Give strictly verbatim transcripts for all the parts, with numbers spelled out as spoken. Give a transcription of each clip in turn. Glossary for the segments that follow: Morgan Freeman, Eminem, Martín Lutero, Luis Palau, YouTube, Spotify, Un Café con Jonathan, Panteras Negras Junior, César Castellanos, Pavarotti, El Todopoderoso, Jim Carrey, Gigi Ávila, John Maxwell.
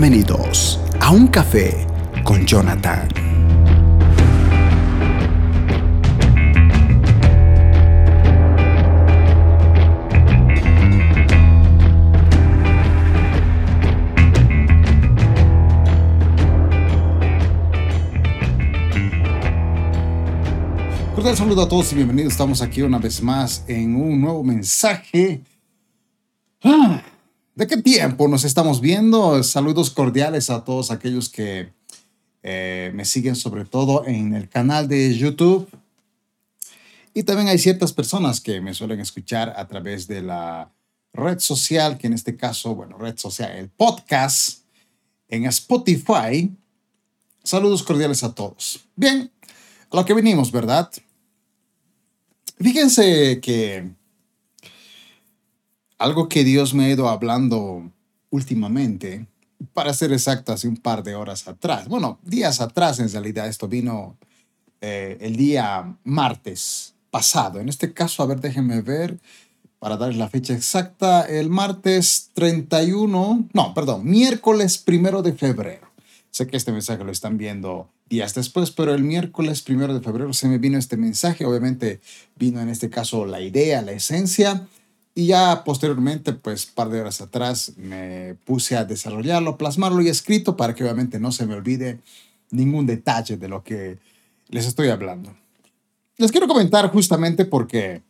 Bienvenidos a Un Café con Jonathan. Cordial saludo a todos y bienvenidos. Estamos aquí una vez más en un nuevo mensaje. ¡Ah! ¿De qué tiempo nos estamos viendo? Saludos cordiales a todos aquellos que eh, me siguen sobre todo en el canal de YouTube. Y también hay ciertas personas que me suelen escuchar a través de la red social, que en este caso, bueno, red social, el podcast en Spotify. Saludos cordiales a todos. Bien, a lo que vinimos, ¿verdad? Fíjense que algo que Dios me ha ido hablando últimamente, para ser exacto, hace un par de horas atrás. Bueno, días atrás en realidad. Esto vino eh, el día martes pasado. En este caso, a ver, déjenme ver para darles la fecha exacta. El martes treinta y uno, no, perdón, miércoles primero de febrero. Sé que este mensaje lo están viendo días después, pero el miércoles primero de febrero se me vino este mensaje. Obviamente vino en este caso la idea, la esencia. Y ya posteriormente, pues, un par de horas atrás, me puse a desarrollarlo, plasmarlo y escrito para que obviamente no se me olvide ningún detalle de lo que les estoy hablando. Les quiero comentar justamente porque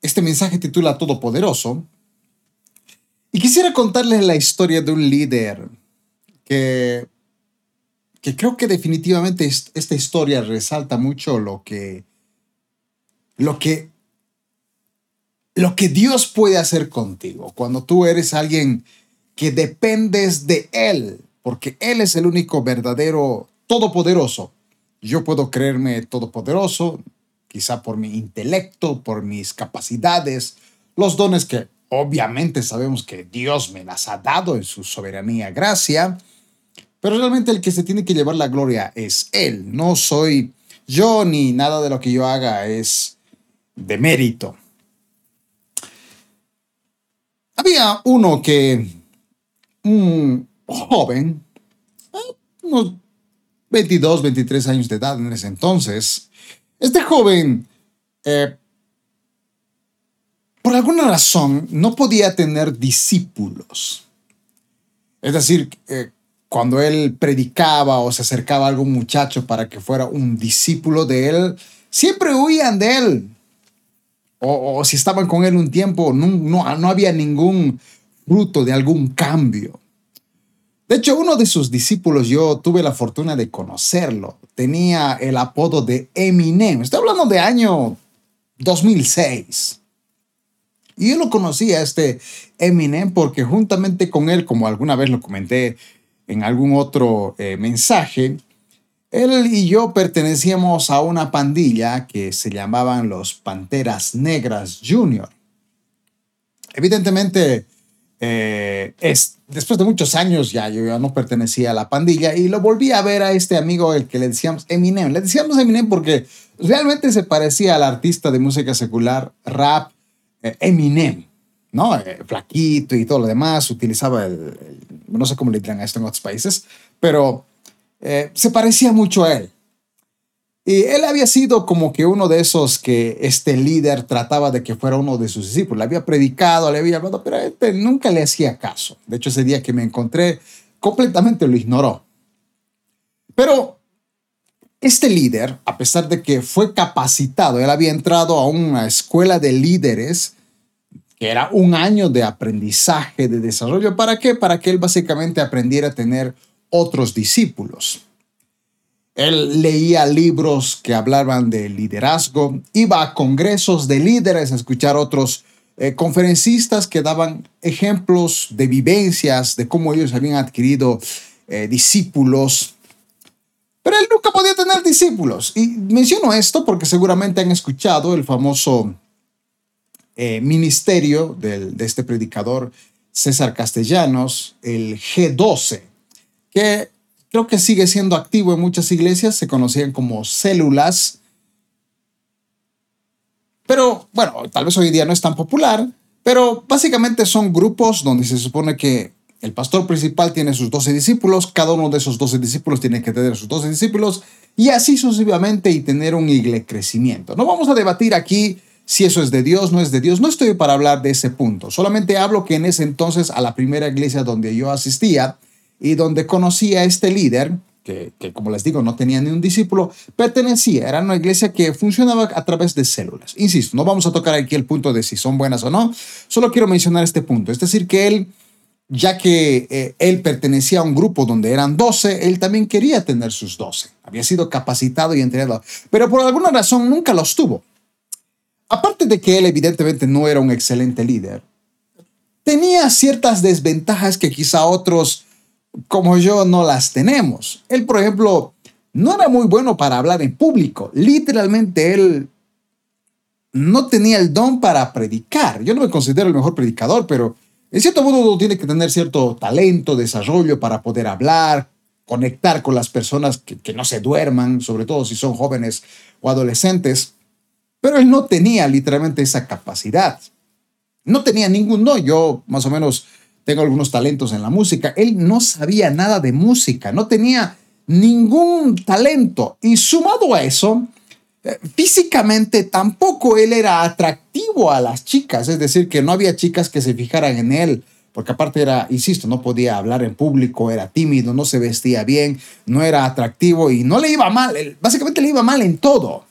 este mensaje titula Todopoderoso. Y quisiera contarles la historia de un líder que, que creo que definitivamente esta historia resalta mucho lo que, lo que Lo que Dios puede hacer contigo cuando tú eres alguien que dependes de Él, porque Él es el único verdadero todopoderoso. Yo puedo creerme todopoderoso, quizá por mi intelecto, por mis capacidades, los dones que obviamente sabemos que Dios me las ha dado en su soberanía, gracia, pero realmente el que se tiene que llevar la gloria es Él. No soy yo ni nada de lo que yo haga es de mérito. Había uno que, un joven, unos veintidós, veintitrés años de edad en ese entonces, este joven, eh, por alguna razón, no podía tener discípulos. Es decir, eh, cuando él predicaba o se acercaba a algún muchacho para que fuera un discípulo de él, siempre huían de él. O, o si estaban con él un tiempo, no, no, no había ningún fruto de algún cambio. De hecho, uno de sus discípulos, yo tuve la fortuna de conocerlo. Tenía el apodo de Eminem. Estoy hablando de año dos mil seis. Y yo lo conocí a este Eminem porque juntamente con él, como alguna vez lo comenté en algún otro eh, mensaje, él y yo pertenecíamos a una pandilla que se llamaban los Panteras Negras Junior. Evidentemente, eh, es, después de muchos años ya yo ya no pertenecía a la pandilla y lo volví a ver a este amigo, el que le decíamos Eminem. Le decíamos Eminem porque realmente se parecía al artista de música secular rap eh, Eminem, ¿no? Eh, flaquito y todo lo demás. Utilizaba el, el, no sé cómo le dirán a esto en otros países, pero Eh, se parecía mucho a él. Y él había sido como que uno de esos que este líder trataba de que fuera uno de sus discípulos. Le había predicado, le había hablado, pero este nunca le hacía caso. De hecho, ese día que me encontré, completamente lo ignoró. Pero este líder, a pesar de que fue capacitado, él había entrado a una escuela de líderes, que era un año de aprendizaje, de desarrollo. ¿Para qué? Para que él básicamente aprendiera a tener otros discípulos. Él leía libros que hablaban de liderazgo, iba a congresos de líderes a escuchar otros eh, conferencistas que daban ejemplos de vivencias, de cómo ellos habían adquirido eh, discípulos. Pero él nunca podía tener discípulos. Y menciono esto porque seguramente han escuchado el famoso eh, ministerio del, de este predicador César Castellanos, el G doce. Que creo que sigue siendo activo en muchas iglesias, se conocían como células. Pero, bueno, tal vez hoy día no es tan popular, Pero básicamente son grupos donde se supone que el pastor principal tiene sus doce discípulos, cada uno de esos doce discípulos tiene que tener sus doce discípulos y así sucesivamente y tener un iglesia crecimiento. No vamos a debatir aquí si eso es de Dios, no es de Dios. No estoy para hablar de ese punto. Solamente hablo que en ese entonces a la primera iglesia donde yo asistía y donde conocí a este líder, que, que como les digo no tenía ni un discípulo, pertenecía. Era una iglesia que funcionaba a través de células. Insisto, no vamos a tocar aquí el punto de si son buenas o no. Solo quiero mencionar este punto. Es decir, que él... Ya que eh, él pertenecía a un grupo donde eran doce, él también quería tener sus doce. Había sido capacitado y entrenado, pero por alguna razón nunca los tuvo. Aparte de que él evidentemente no era un excelente líder, tenía ciertas desventajas que quizá otros como yo no las tenemos. Él, por ejemplo, no era muy bueno para hablar en público. Literalmente él no tenía el don para predicar. Yo no me considero el mejor predicador, pero... En cierto modo, uno tiene que tener cierto talento, desarrollo para poder hablar, conectar con las personas que, que no se duerman, sobre todo si son jóvenes o adolescentes. Pero él no tenía literalmente esa capacidad. No tenía ningún no. Yo más o menos tengo algunos talentos en la música. Él no sabía nada de música, no tenía ningún talento. Y sumado a eso, físicamente tampoco él era atractivo a las chicas, es decir, que no había chicas que se fijaran en él, porque aparte era, insisto, no podía hablar en público, era tímido, no se vestía bien, no era atractivo y no le iba mal, básicamente le iba mal en todo.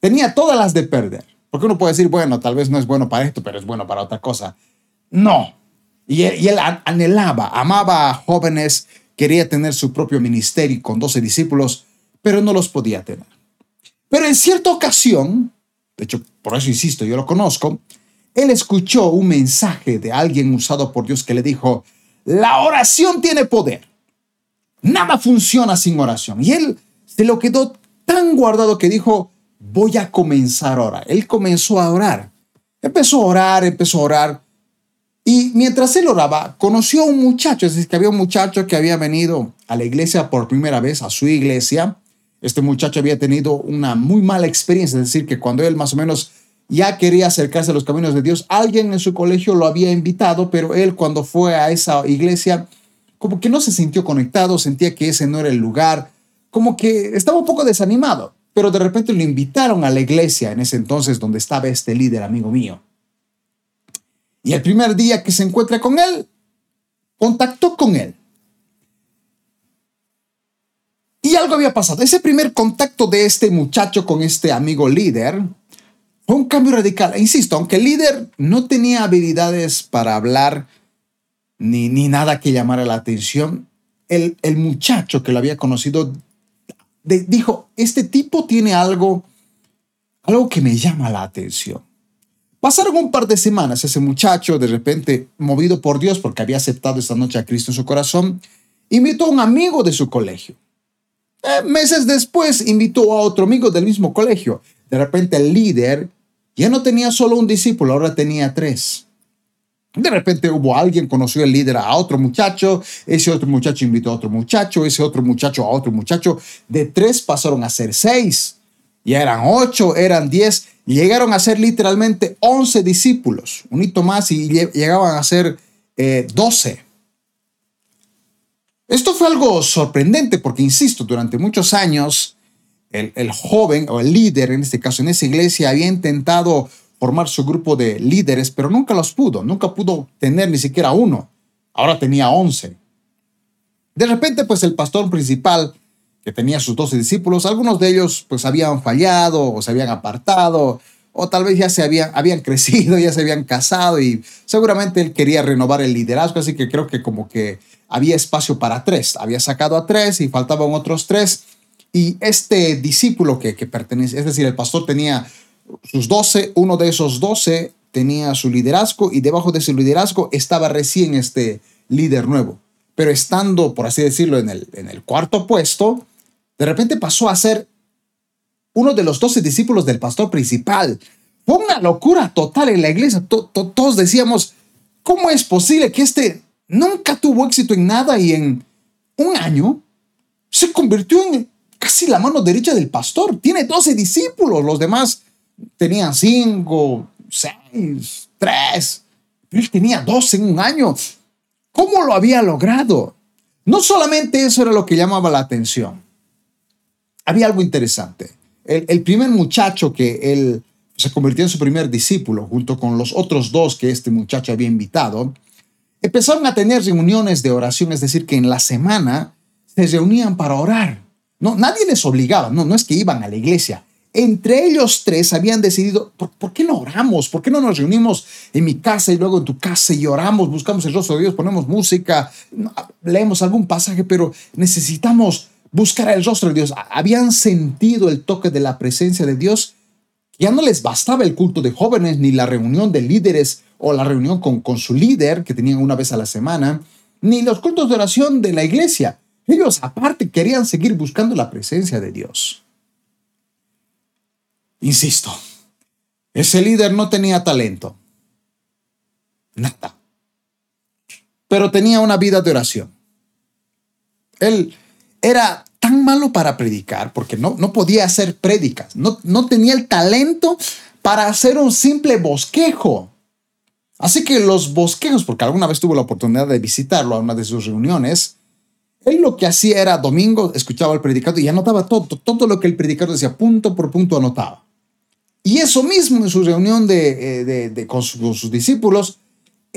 Tenía todas las de perder, porque uno puede decir, bueno, tal vez no es bueno para esto, pero es bueno para otra cosa. No, y él, y él anhelaba, amaba a jóvenes, quería tener su propio ministerio con doce discípulos, pero no los podía tener. Pero en cierta ocasión, de hecho, por eso insisto, yo lo conozco, él escuchó un mensaje de alguien usado por Dios que le dijo, la oración tiene poder. Nada funciona sin oración. Y él se lo quedó tan guardado que dijo, voy a comenzar a orar. Él comenzó a orar. Empezó a orar, empezó a orar. Y mientras él oraba, conoció a un muchacho. Es decir, que había un muchacho que había venido a la iglesia por primera vez, a su iglesia. Este muchacho había tenido una muy mala experiencia, es decir, que cuando él más o menos ya quería acercarse a los caminos de Dios, alguien en su colegio lo había invitado, pero él cuando fue a esa iglesia, como que no se sintió conectado, sentía que ese no era el lugar, como que estaba un poco desanimado, pero de repente lo invitaron a la iglesia en ese entonces donde estaba este líder, amigo mío. Y el primer día que se encuentra con él, contactó con él. Y algo había pasado. Ese primer contacto de este muchacho con este amigo líder fue un cambio radical. E insisto, aunque el líder no tenía habilidades para hablar ni, ni nada que llamara la atención, el, el muchacho que lo había conocido de, dijo, este tipo tiene algo, algo que me llama la atención. Pasaron un par de semanas. Ese muchacho, de repente, movido por Dios, porque había aceptado esta noche a Cristo en su corazón, invitó a un amigo de su colegio. Eh, meses después invitó a otro amigo del mismo colegio. De repente el líder ya no tenía solo un discípulo, ahora tenía tres. De repente hubo alguien, conoció el líder a otro muchacho, ese otro muchacho invitó a otro muchacho, ese otro muchacho a otro muchacho. De tres pasaron a ser seis. Ya eran ocho, eran diez. Y llegaron a ser literalmente once discípulos. Un hito más y llegaban a ser eh, doce. Esto fue algo sorprendente porque, insisto, durante muchos años el, el joven o el líder, en este caso en esa iglesia, había intentado formar su grupo de líderes, pero nunca los pudo, nunca pudo tener ni siquiera uno. Ahora tenía once. De repente, pues el pastor principal, que tenía sus doce discípulos, algunos de ellos pues habían fallado o se habían apartado o tal vez ya se habían, habían crecido, ya se habían casado y seguramente él quería renovar el liderazgo, así que creo que como que había espacio para tres. Había sacado a tres y faltaban otros tres. Y este discípulo que, que pertenece, es decir, el pastor tenía sus doce, uno de esos doce tenía su liderazgo y debajo de su liderazgo estaba recién este líder nuevo. Pero estando, por así decirlo, en el, en el cuarto puesto, de repente pasó a ser uno de los doce discípulos del pastor principal. Fue una locura total en la iglesia. To, to, todos decíamos, ¿cómo es posible que este... Nunca tuvo éxito en nada y en un año se convirtió en casi la mano derecha del pastor. Tiene doce discípulos. Los demás tenían cinco, seis, tres. Él tenía doce en un año. ¿Cómo lo había logrado? No solamente eso era lo que llamaba la atención. Había algo interesante. El, el primer muchacho que él se convirtió en su primer discípulo, junto con los otros dos que este muchacho había invitado, empezaron a tener reuniones de oración, es decir, que en la semana se reunían para orar. No, nadie les obligaba, no, no es que iban a la iglesia. Entre ellos tres habían decidido, ¿por, ¿por qué no oramos? ¿Por qué no nos reunimos en mi casa y luego en tu casa y oramos, buscamos el rostro de Dios, ponemos música, leemos algún pasaje, pero necesitamos buscar el rostro de Dios? Habían sentido el toque de la presencia de Dios. Ya no les bastaba el culto de jóvenes, ni la reunión de líderes o la reunión con, con su líder, que tenían una vez a la semana, ni los cultos de oración de la iglesia. Ellos, aparte, querían seguir buscando la presencia de Dios. Insisto, ese líder no tenía talento. Nada. Pero tenía una vida de oración. Él era tan malo para predicar, porque no, no podía hacer prédicas, no, no tenía el talento para hacer un simple bosquejo. Así que los bosquejos, porque alguna vez tuve la oportunidad de visitarlo a una de sus reuniones, él lo que hacía era domingo, escuchaba al predicador y anotaba todo, todo lo que el predicador decía, punto por punto anotaba. Y eso mismo en su reunión de, de, de, con, su, con sus discípulos,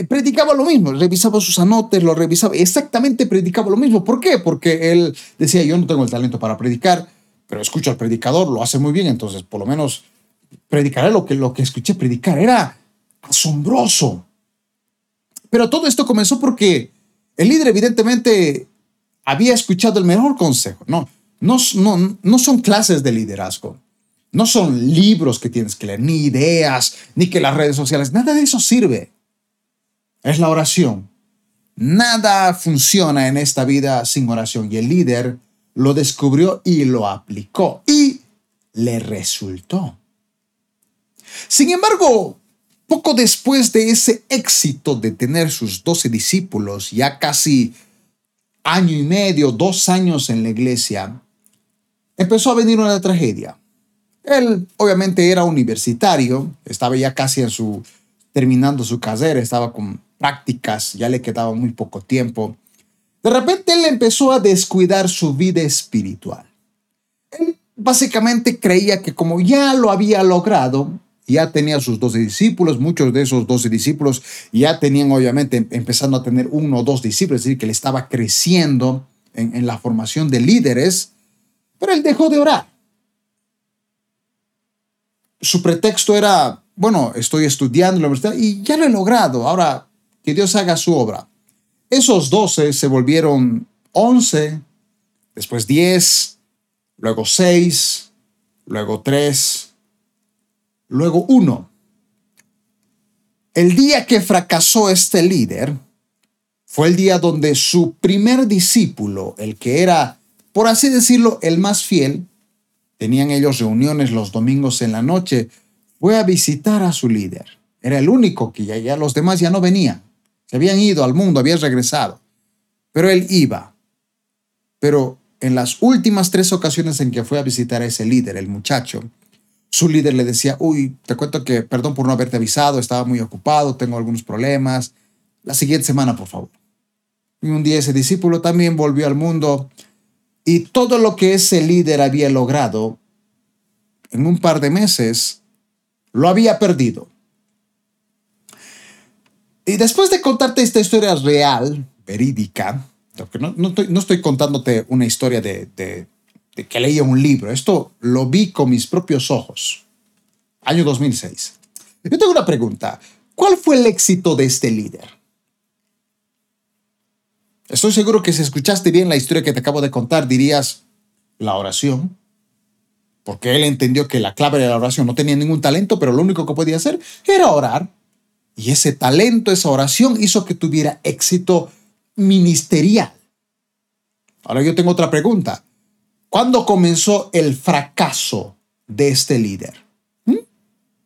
predicaba lo mismo, revisaba sus anotes, lo revisaba, exactamente predicaba lo mismo. ¿Por qué? Porque él decía, yo no tengo el talento para predicar, pero escucho al predicador, lo hace muy bien, entonces por lo menos predicaré lo que, lo que escuché predicar. Era asombroso. Pero todo esto comenzó porque el líder evidentemente había escuchado el mejor consejo. No, no, no, no son clases de liderazgo. No son libros que tienes que leer, ni ideas, ni que las redes sociales, nada de eso sirve. Es la oración. Nada funciona en esta vida sin oración. Y el líder lo descubrió y lo aplicó. Y le resultó. Sin embargo, poco después de ese éxito de tener sus doce discípulos, ya casi año y medio, dos años en la iglesia, empezó a venir una tragedia. Él obviamente era universitario, estaba ya casi en su, terminando su carrera, estaba con prácticas, ya le quedaba muy poco tiempo. De repente él empezó a descuidar su vida espiritual. Él básicamente creía que como ya lo había logrado, ya tenía sus doce discípulos, muchos de esos doce discípulos ya tenían obviamente empezando a tener uno o dos discípulos, es decir, que le estaba creciendo en, en la formación de líderes, pero él dejó de orar. Su pretexto era, bueno, estoy estudiando en la universidad y ya lo he logrado, ahora que Dios haga su obra. Esos doce se volvieron once, después diez, luego seis, luego tres, luego uno. El día que fracasó este líder fue el día donde su primer discípulo, el que era, por así decirlo, el más fiel, tenían ellos reuniones los domingos en la noche, fue a visitar a su líder. Era el único que ya, ya los demás ya no venían. Se habían ido al mundo, habían regresado. Pero él iba. Pero en las últimas tres ocasiones en que fue a visitar a ese líder, el muchacho, su líder le decía, uy, te cuento que, perdón por no haberte avisado, estaba muy ocupado, tengo algunos problemas. La siguiente semana, por favor. Y un día ese discípulo también volvió al mundo y todo lo que ese líder había logrado en un par de meses lo había perdido. Y después de contarte esta historia real, verídica, porque no, no, estoy, no estoy contándote una historia de, de, de que leía un libro. Esto lo vi con mis propios ojos. Año dos mil seis. Yo tengo una pregunta. ¿Cuál fue el éxito de este líder? Estoy seguro que si escuchaste bien la historia que te acabo de contar, dirías la oración. Porque él entendió que la clave de la oración, no tenía ningún talento, pero lo único que podía hacer era orar. Y ese talento, esa oración hizo que tuviera éxito ministerial. Ahora yo tengo otra pregunta. ¿Cuándo comenzó el fracaso de este líder? ¿Mm?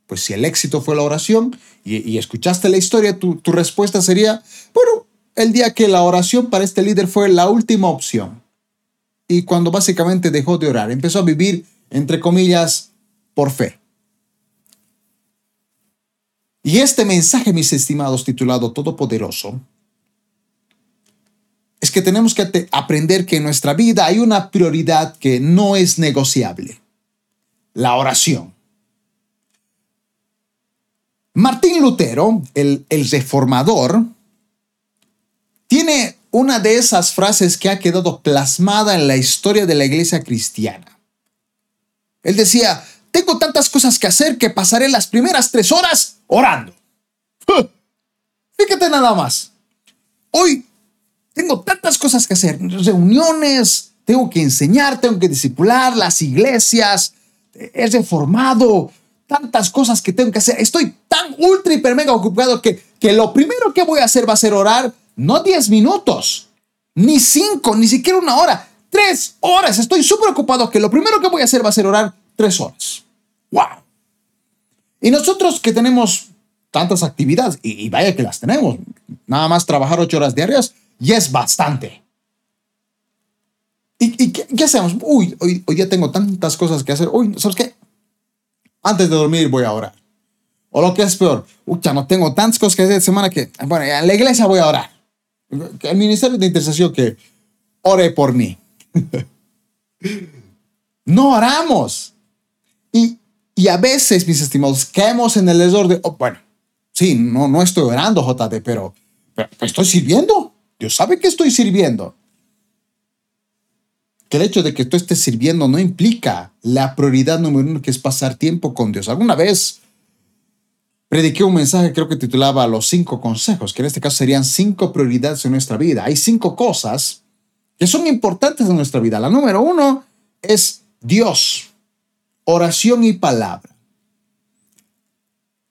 Pues si el éxito fue la oración y, y escuchaste la historia, tu, tu respuesta sería, bueno, el día que la oración para este líder fue la última opción. Y cuando básicamente dejó de orar, empezó a vivir, entre comillas, por fe. Y este mensaje, mis estimados, titulado Todopoderoso, es que tenemos que aprender que en nuestra vida hay una prioridad que no es negociable: la oración. Martín Lutero, el, el reformador, tiene una de esas frases que ha quedado plasmada en la historia de la iglesia cristiana. Él decía: tengo tantas cosas que hacer que pasaré las primeras tres horas orando. ¡Huh! Fíjate nada más. Hoy tengo tantas cosas que hacer, reuniones, tengo que enseñar, tengo que discipular, las iglesias, he reformado, tantas cosas que tengo que hacer. Estoy tan ultra, hiper, mega ocupado que, que lo primero que voy a hacer va a ser orar, no diez minutos, ni cinco, ni siquiera una hora, tres horas. Estoy súper ocupado que lo primero que voy a hacer va a ser orar tres horas. ¡Wow! Y nosotros que tenemos tantas actividades, y, y vaya que las tenemos, nada más trabajar ocho horas diarias, y es bastante. ¿Y, y qué, qué hacemos? Uy, hoy, hoy ya tengo tantas cosas que hacer. Uy, ¿sabes qué? Antes de dormir voy a orar. O lo que es peor, uy, ya no tengo tantas cosas que hacer esta semana que, bueno, en la iglesia voy a orar. El ministerio de intercesión que ore por mí. No oramos. Y, y a veces, mis estimados, caemos en el error de, oh, bueno, sí, no, no estoy orando, J D, pero, pero estoy sirviendo. Dios sabe que estoy sirviendo. Que el hecho de que tú estés sirviendo no implica la prioridad número uno, que es pasar tiempo con Dios. Alguna vez prediqué un mensaje, creo que titulaba Los cinco consejos, que en este caso serían cinco prioridades en nuestra vida. Hay cinco cosas que son importantes en nuestra vida. La número uno es Dios, oración y palabra.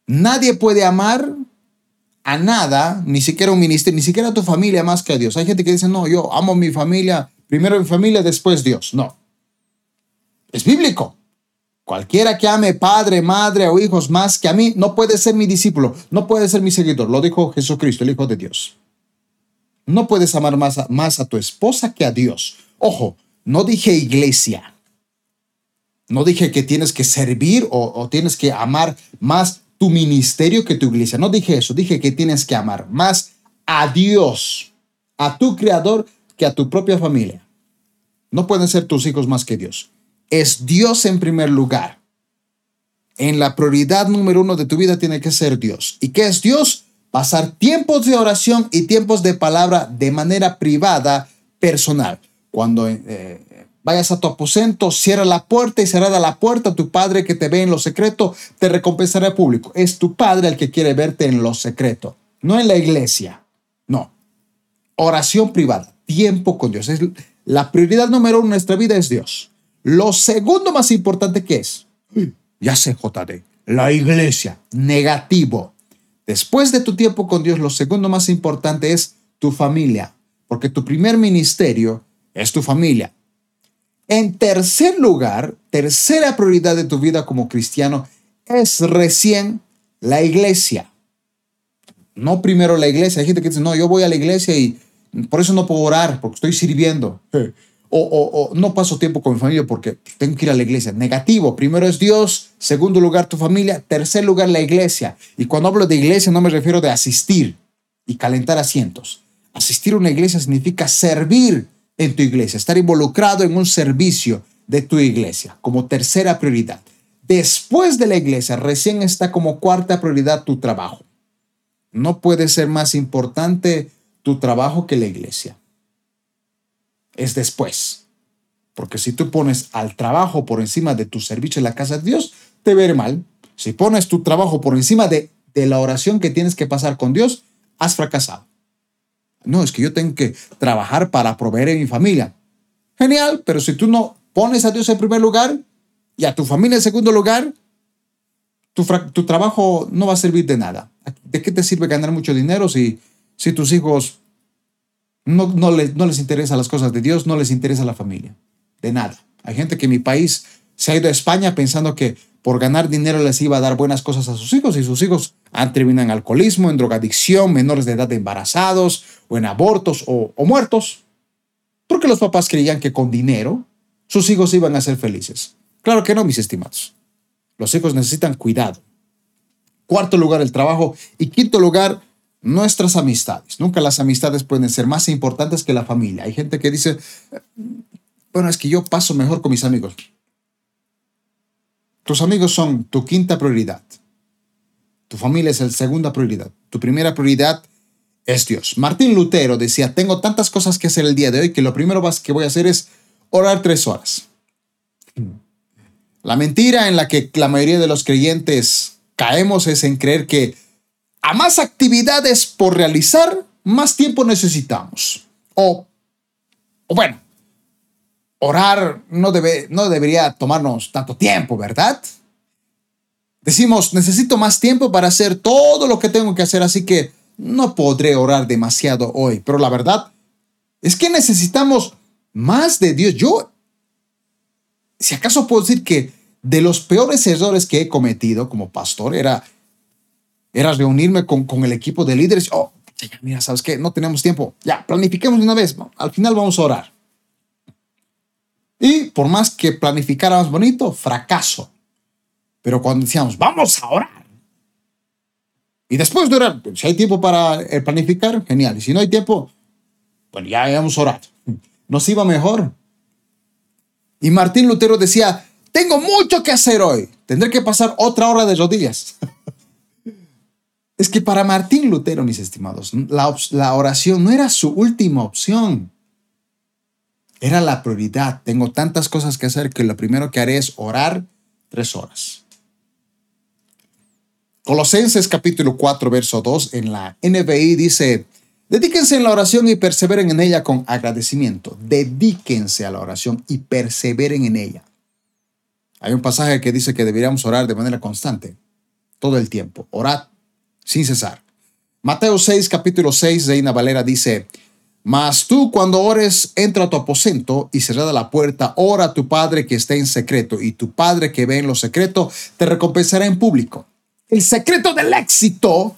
Nadie puede amar a nada, ni siquiera un ministerio, ni siquiera a tu familia, más que a Dios. Hay gente que dice, no, yo amo a mi familia, primero mi familia, después Dios. No. Es bíblico. Cualquiera que ame padre, madre o hijos más que a mí, no puede ser mi discípulo, no puede ser mi seguidor. Lo dijo Jesucristo, el Hijo de Dios. No puedes amar más a, más a tu esposa que a Dios. Ojo, no dije iglesia. No dije que tienes que servir o, o tienes que amar más tu ministerio que tu iglesia. No dije eso. Dije que tienes que amar más a Dios, a tu creador, que a tu propia familia. No pueden ser tus hijos más que Dios. Es Dios en primer lugar. En la prioridad número uno de tu vida tiene que ser Dios. ¿Y qué es Dios? Pasar tiempos de oración y tiempos de palabra de manera privada, personal. Cuando eh, vayas a tu aposento, cierra la puerta y cerrada la puerta, tu padre que te ve en lo secreto te recompensará en público. Es tu padre el que quiere verte en lo secreto, no en la iglesia. No. Oración privada, tiempo con Dios. Es la prioridad número uno en nuestra vida, es Dios. Lo segundo más importante, que es, ya sé, J D, la iglesia. Negativo. Después de tu tiempo con Dios, lo segundo más importante es tu familia, porque tu primer ministerio es tu familia. En tercer lugar, tercera prioridad de tu vida como cristiano es recién la iglesia. No primero la iglesia. Hay gente que dice, no, yo voy a la iglesia y por eso no puedo orar, porque estoy sirviendo. O, o, o no paso tiempo con mi familia porque tengo que ir a la iglesia. Negativo. Primero es Dios. Segundo lugar, tu familia. Tercer lugar, la iglesia. Y cuando hablo de iglesia no me refiero de asistir y calentar asientos. Asistir a una iglesia significa servir en tu iglesia, estar involucrado en un servicio de tu iglesia como tercera prioridad. Después de la iglesia, recién está como cuarta prioridad tu trabajo. No puede ser más importante tu trabajo que la iglesia. Es después. Porque si tú pones al trabajo por encima de tu servicio en la casa de Dios, te veré mal. Si pones tu trabajo por encima de, de la oración que tienes que pasar con Dios, has fracasado. No, es que yo tengo que trabajar para proveer a mi familia. Genial, pero si tú no pones a Dios en primer lugar y a tu familia en segundo lugar, tu, tu trabajo no va a servir de nada. ¿De qué te sirve ganar mucho dinero si, si tus hijos no, no, les, no les interesan las cosas de Dios, no les interesa la familia? De nada. Hay gente que en mi país se ha ido a España pensando que por ganar dinero les iba a dar buenas cosas a sus hijos, y sus hijos han terminado en alcoholismo, en drogadicción, menores de edad de embarazados, o en abortos, o, o muertos. Porque los papás creían que con dinero sus hijos iban a ser felices. Claro que no, mis estimados. Los hijos necesitan cuidado. Cuarto lugar, el trabajo. Y quinto lugar, nuestras amistades. Nunca las amistades pueden ser más importantes que la familia. Hay gente que dice, bueno, es que yo paso mejor con mis amigos. Tus amigos son tu quinta prioridad. Tu familia es la segunda prioridad. Tu primera prioridad es Dios. Martín Lutero decía, tengo tantas cosas que hacer el día de hoy que lo primero que voy a hacer es orar tres horas. La mentira en la que la mayoría de los creyentes caemos es en creer que a más actividades por realizar, más tiempo necesitamos. O, o bueno, orar no, debe, no debería tomarnos tanto tiempo, ¿verdad? Decimos, necesito más tiempo para hacer todo lo que tengo que hacer, así que no podré orar demasiado hoy. Pero la verdad es que necesitamos más de Dios. Yo, si acaso puedo decir que de los peores errores que he cometido como pastor era, era reunirme con, con el equipo de líderes. Oh, mira, ¿sabes qué? No tenemos tiempo. Ya, planifiquemos de una vez. Al final vamos a orar. Y por más que planificáramos bonito, fracaso. Pero cuando decíamos, vamos a orar. Y después de orar, si hay tiempo para planificar, genial. Y si no hay tiempo, pues ya habíamos orado. Nos iba mejor. Y Martín Lutero decía, tengo mucho que hacer hoy. Tendré que pasar otra hora de rodillas. Es que para Martín Lutero, mis estimados, la, la oración no era su última opción. Era la prioridad. Tengo tantas cosas que hacer que lo primero que haré es orar tres horas. Colosenses capítulo cuatro, verso dos, en la N V I dice, dedíquense en la oración y perseveren en ella con agradecimiento. Dedíquense a la oración y perseveren en ella. Hay un pasaje que dice que deberíamos orar de manera constante, todo el tiempo. Orad sin cesar. Mateo seis, capítulo seis, de Reina Valera dice, mas tú cuando ores, entra a tu aposento y cerrada la puerta, ora a tu Padre que está en secreto, y tu Padre que ve en lo secreto te recompensará en público. El secreto del éxito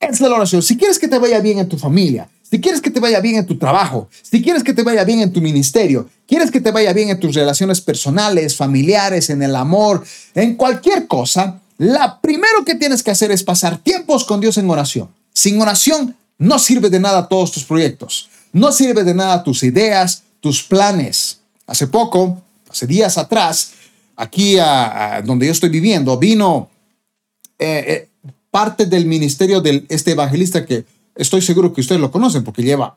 es la oración. Si quieres que te vaya bien en tu familia, si quieres que te vaya bien en tu trabajo, si quieres que te vaya bien en tu ministerio, quieres que te vaya bien en tus relaciones personales, familiares, en el amor, en cualquier cosa, la primero que tienes que hacer es pasar tiempos con Dios en oración. Sin oración, no sirve de nada todos tus proyectos. No sirve de nada tus ideas, tus planes. Hace poco, hace días atrás, aquí a, a donde yo estoy viviendo, vino eh, eh, parte del ministerio de este evangelista que estoy seguro que ustedes lo conocen porque lleva,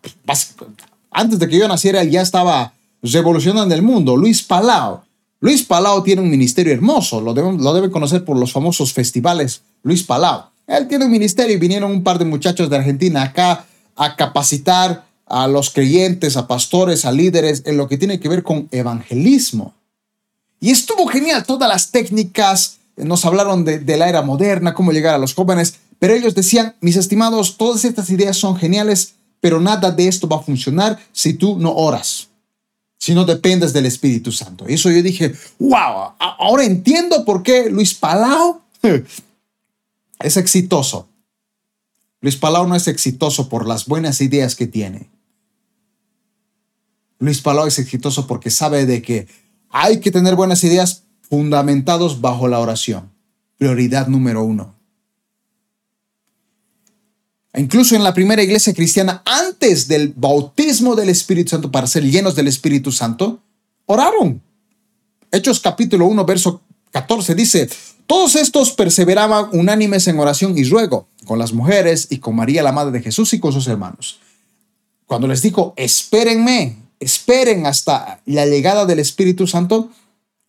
antes de que yo naciera, él ya estaba revolucionando el mundo. Luis Palau. Luis Palau tiene un ministerio hermoso. Lo deben, lo deben conocer por los famosos festivales Luis Palau. Él tiene un ministerio y vinieron un par de muchachos de Argentina acá a capacitar a los creyentes, a pastores, a líderes en lo que tiene que ver con evangelismo. Y estuvo genial, todas las técnicas, nos hablaron de, de la era moderna, cómo llegar a los jóvenes, pero ellos decían, mis estimados, todas estas ideas son geniales, pero nada de esto va a funcionar si tú no oras, si no dependes del Espíritu Santo. Y eso yo dije, wow, ahora entiendo por qué Luis Palau es exitoso. Luis Palau no es exitoso por las buenas ideas que tiene. Luis Palau es exitoso porque sabe de que hay que tener buenas ideas fundamentadas bajo la oración. Prioridad número uno. Incluso en la primera iglesia cristiana, antes del bautismo del Espíritu Santo, para ser llenos del Espíritu Santo, oraron. Hechos capítulo uno, verso catorce dice, todos estos perseveraban unánimes en oración y ruego con las mujeres y con María, la madre de Jesús, y con sus hermanos. Cuando les dijo, espérenme, esperen hasta la llegada del Espíritu Santo,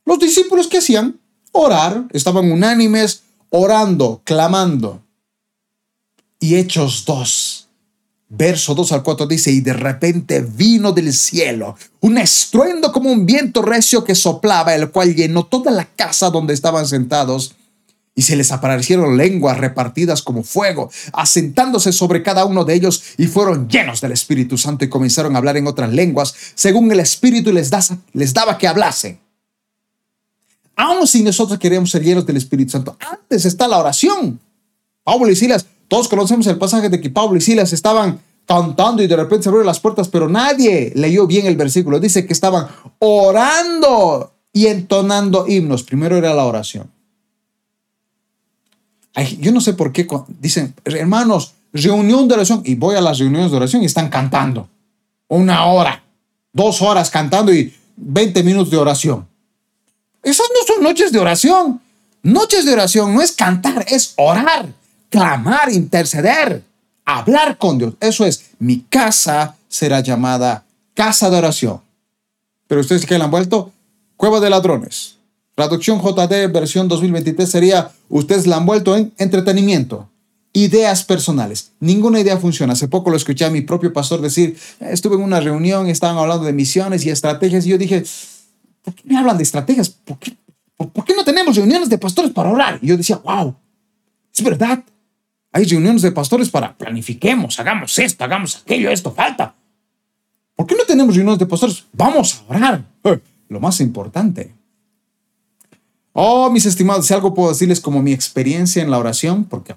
los discípulos, ¿qué hacían? Orar, estaban unánimes, orando, clamando. Y Hechos dos, verso dos al cuatro dice, y de repente vino del cielo un estruendo como un viento recio que soplaba, el cual llenó toda la casa donde estaban sentados, y se les aparecieron lenguas repartidas como fuego, asentándose sobre cada uno de ellos, y fueron llenos del Espíritu Santo y comenzaron a hablar en otras lenguas, según el Espíritu les, da, les daba que hablasen. Aún si nosotros queremos ser llenos del Espíritu Santo, antes está la oración. Pablo y Silas, todos conocemos el pasaje de que Pablo y Silas estaban cantando y de repente se abrieron las puertas, pero nadie leyó bien el versículo. Dice que estaban orando y entonando himnos. Primero era la oración. Hay, yo no sé por qué dicen, hermanos, reunión de oración, y voy a las reuniones de oración y están cantando una hora, dos horas cantando y veinte minutos de oración. Esas no son noches de oración. Noches de oración no es cantar, es orar, clamar, interceder, hablar con Dios. Eso es, mi casa será llamada casa de oración. Pero ustedes que la han vuelto cueva de ladrones. Traducción J D versión dos mil veintitrés sería, ustedes la han vuelto en entretenimiento, ideas personales. Ninguna idea funciona. Hace poco lo escuché a mi propio pastor decir, estuve en una reunión, estaban hablando de misiones y estrategias, y yo dije, ¿por qué me hablan de estrategias? ¿Por qué, por, ¿por qué no tenemos reuniones de pastores para orar? Y yo decía, wow, es verdad. Hay reuniones de pastores para planifiquemos, hagamos esto, hagamos aquello, esto falta. ¿Por qué no tenemos reuniones de pastores? Vamos a orar. Eh, lo más importante. Oh, mis estimados, si algo puedo decirles como mi experiencia en la oración, porque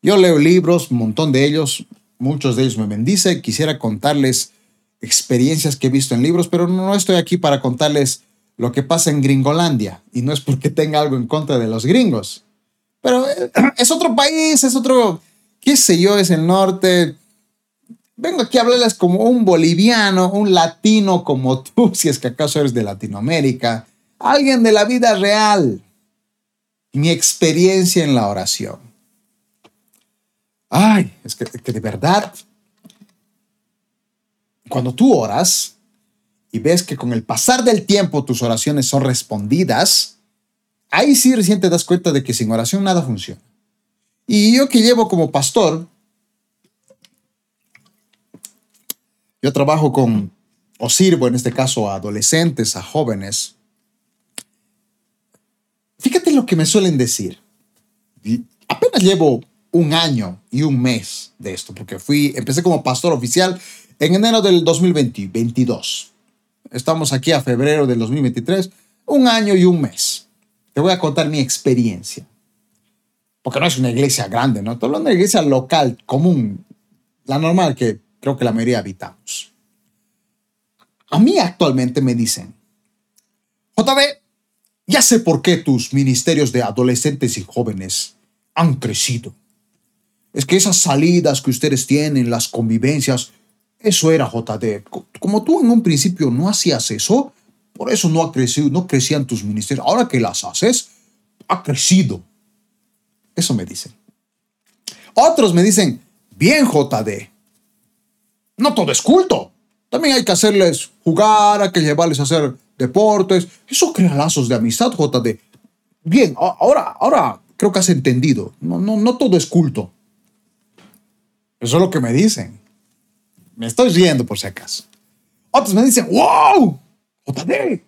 yo leo libros, un montón de ellos, muchos de ellos me bendicen. Quisiera contarles experiencias que he visto en libros, pero no estoy aquí para contarles lo que pasa en Gringolandia. Y no es porque tenga algo en contra de los gringos. Pero es otro país, es otro, qué sé yo, es el norte. Vengo aquí a hablarles como un boliviano, un latino como tú, si es que acaso eres de Latinoamérica. Alguien de la vida real. Mi experiencia en la oración. Ay, es que, que de verdad, cuando tú oras y ves que con el pasar del tiempo tus oraciones son respondidas, ahí sí recién te das cuenta de que sin oración nada funciona. Y yo que llevo como pastor, yo trabajo con, o sirvo en este caso, a adolescentes, a jóvenes. Fíjate lo que me suelen decir. Y apenas llevo un año y un mes de esto, porque fui, empecé como pastor oficial en enero del dos mil veintidós. Estamos aquí a febrero del dos mil veintitrés, un año y un mes. Te voy a contar mi experiencia. Porque no es una iglesia grande, ¿no? Estoy hablando de una iglesia local, común, la normal que creo que la mayoría habitamos. A mí actualmente me dicen, J B, ya sé por qué tus ministerios de adolescentes y jóvenes han crecido. Es que esas salidas que ustedes tienen, las convivencias, eso era J D. Como tú en un principio no hacías eso, por eso no ha crecido, no crecían tus ministerios. Ahora que las haces, ha crecido. Eso me dicen. Otros me dicen, bien J D, no todo es culto. También hay que hacerles jugar, hay que llevarles a hacer deportes, eso crea lazos de amistad, J D. Bien, ahora, ahora creo que has entendido. No, no, no todo es culto. Eso es lo que me dicen. Me estoy riendo por si acaso. Otros me dicen, wow, J D,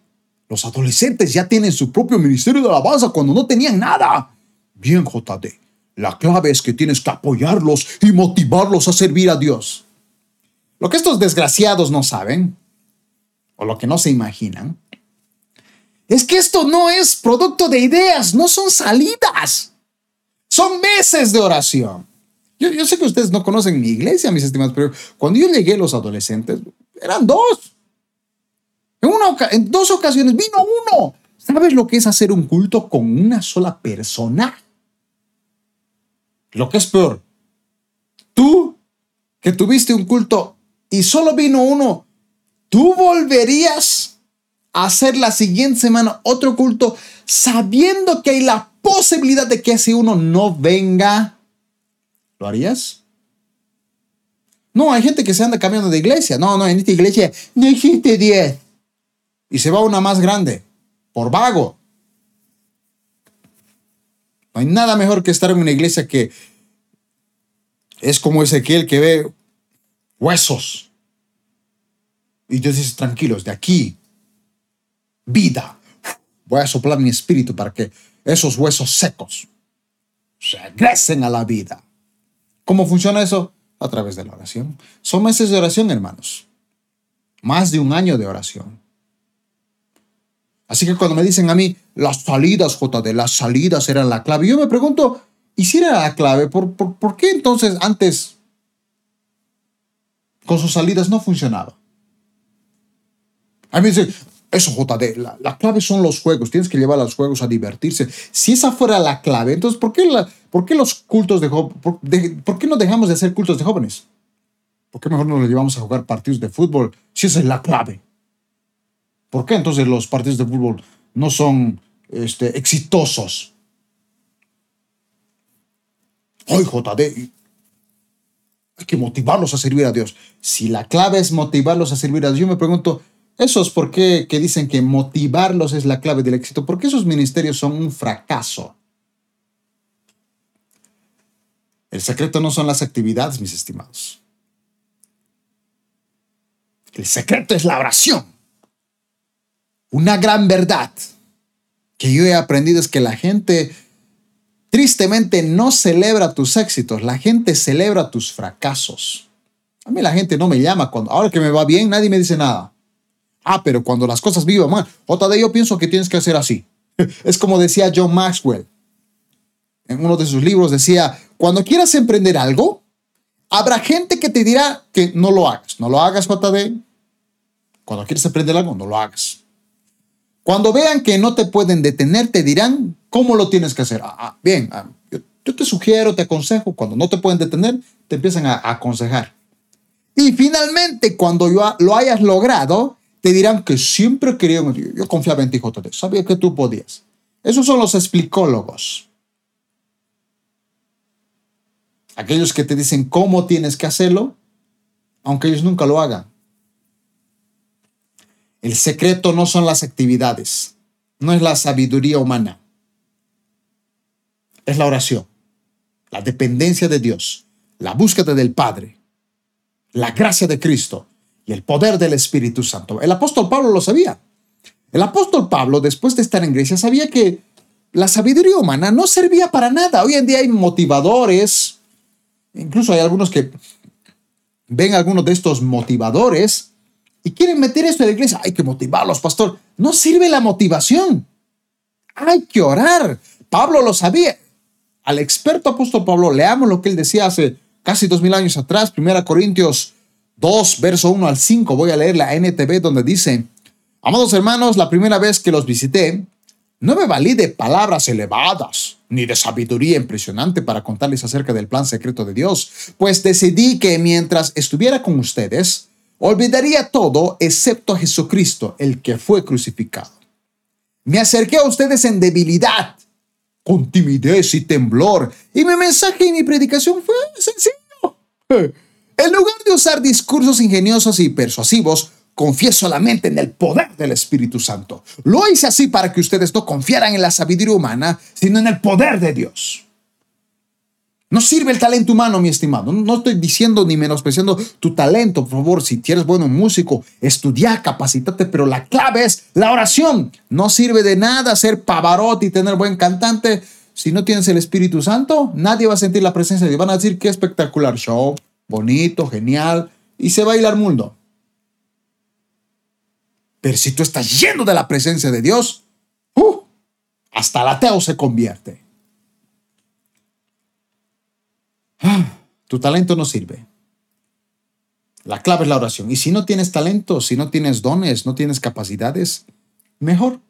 los adolescentes ya tienen su propio ministerio de alabanza cuando no tenían nada. Bien, J D, la clave es que tienes que apoyarlos y motivarlos a servir a Dios. Lo que estos desgraciados no saben, o lo que no se imaginan, es que esto no es producto de ideas, no son salidas, son meses de oración. Yo, yo sé que ustedes no conocen mi iglesia, mis estimados, pero cuando yo llegué los adolescentes, eran dos. En, una, en dos ocasiones vino uno. ¿Sabes lo que es hacer un culto con una sola persona? Lo que es peor, tú que tuviste un culto y solo vino uno, ¿tú volverías a hacer la siguiente semana otro culto sabiendo que hay la posibilidad de que ese uno no venga? ¿Lo harías? No, hay gente que se anda cambiando de iglesia. No, no, en esta iglesia no existe diez. Y se va una más grande, por vago. No hay nada mejor que estar en una iglesia que es como Ezequiel que ve huesos. Y Dios dice, tranquilos, de aquí, vida. Voy a soplar mi espíritu para que esos huesos secos regresen a la vida. ¿Cómo funciona eso? A través de la oración. Son meses de oración, hermanos. Más de un año de oración. Así que cuando me dicen a mí, las salidas, J D, las salidas eran la clave. Yo me pregunto, ¿y si era la clave? ¿Por, por, por qué entonces antes con sus salidas no funcionaba? A mí me dicen, Eso, J D, la, la clave son los juegos. Tienes que llevar a los juegos a divertirse. Si esa fuera la clave, entonces, ¿por qué, la, por qué los cultos de, por, de por qué no dejamos de hacer cultos de jóvenes? ¿Por qué mejor no los llevamos a jugar partidos de fútbol si esa es la clave? ¿Por qué entonces los partidos de fútbol no son este, exitosos? ¡Ay, J D! Hay que motivarlos a servir a Dios. Si la clave es motivarlos a servir a Dios, yo me pregunto... Esos por qué que dicen que motivarlos es la clave del éxito, porque esos ministerios son un fracaso. El secreto no son las actividades, mis estimados. El secreto es la oración. Una gran verdad que yo he aprendido es que la gente tristemente no celebra tus éxitos, la gente celebra tus fracasos. A mí la gente no me llama cuando, ahora que me va bien, nadie me dice nada. Ah, pero cuando las cosas vivan mal, J D, yo pienso que tienes que hacer así. Es como decía John Maxwell. En uno de sus libros decía, cuando quieras emprender algo, habrá gente que te dirá que no lo hagas. No lo hagas, J D. Cuando quieres emprender algo, no lo hagas. Cuando vean que no te pueden detener, te dirán cómo lo tienes que hacer. Ah, bien, ah, yo, yo te sugiero, te aconsejo. Cuando no te pueden detener, te empiezan a, a aconsejar. Y finalmente, cuando yo, lo hayas logrado... Te dirán que siempre quería... Yo confiaba en ti, J D. Sabía que tú podías. Esos son los explicólogos. Aquellos que te dicen cómo tienes que hacerlo, aunque ellos nunca lo hagan. El secreto no son las actividades. No es la sabiduría humana. Es la oración. La dependencia de Dios. La búsqueda del Padre. La gracia de Cristo. Y el poder del Espíritu Santo. El apóstol Pablo lo sabía. El apóstol Pablo, después de estar en Grecia, sabía que la sabiduría humana no servía para nada. Hoy en día hay motivadores. Incluso hay algunos que ven algunos de estos motivadores y quieren meter esto en la iglesia. Hay que motivarlos, pastor. No sirve la motivación. Hay que orar. Pablo lo sabía. Al experto apóstol Pablo, leamos lo que él decía hace casi dos mil años atrás. Primera Corintios dos, verso uno al cinco, voy a leer la N T V, donde dice: amados hermanos, la primera vez que los visité, no me valí de palabras elevadas, ni de sabiduría impresionante para contarles acerca del plan secreto de Dios, pues decidí que mientras estuviera con ustedes, olvidaría todo excepto a Jesucristo, el que fue crucificado. Me acerqué a ustedes en debilidad, con timidez y temblor, y mi mensaje y mi predicación fue sencillo. En lugar de usar discursos ingeniosos y persuasivos, confié solamente en el poder del Espíritu Santo. Lo hice así para que ustedes no confiaran en la sabiduría humana, sino en el poder de Dios. No sirve el talento humano, mi estimado. No estoy diciendo ni menospreciando tu talento. Por favor, si eres bueno músico, estudia, capacítate, pero la clave es la oración. No sirve de nada ser Pavarotti y tener buen cantante. Si no tienes el Espíritu Santo, nadie va a sentir la presencia de Dios. Van a decir, qué espectacular show. Bonito, genial, y se baila al mundo. Pero si tú estás lleno de la presencia de Dios, uh, hasta el ateo se convierte. Ah, tu talento no sirve. La clave es la oración. Y si no tienes talento, si no tienes dones, no tienes capacidades, mejor.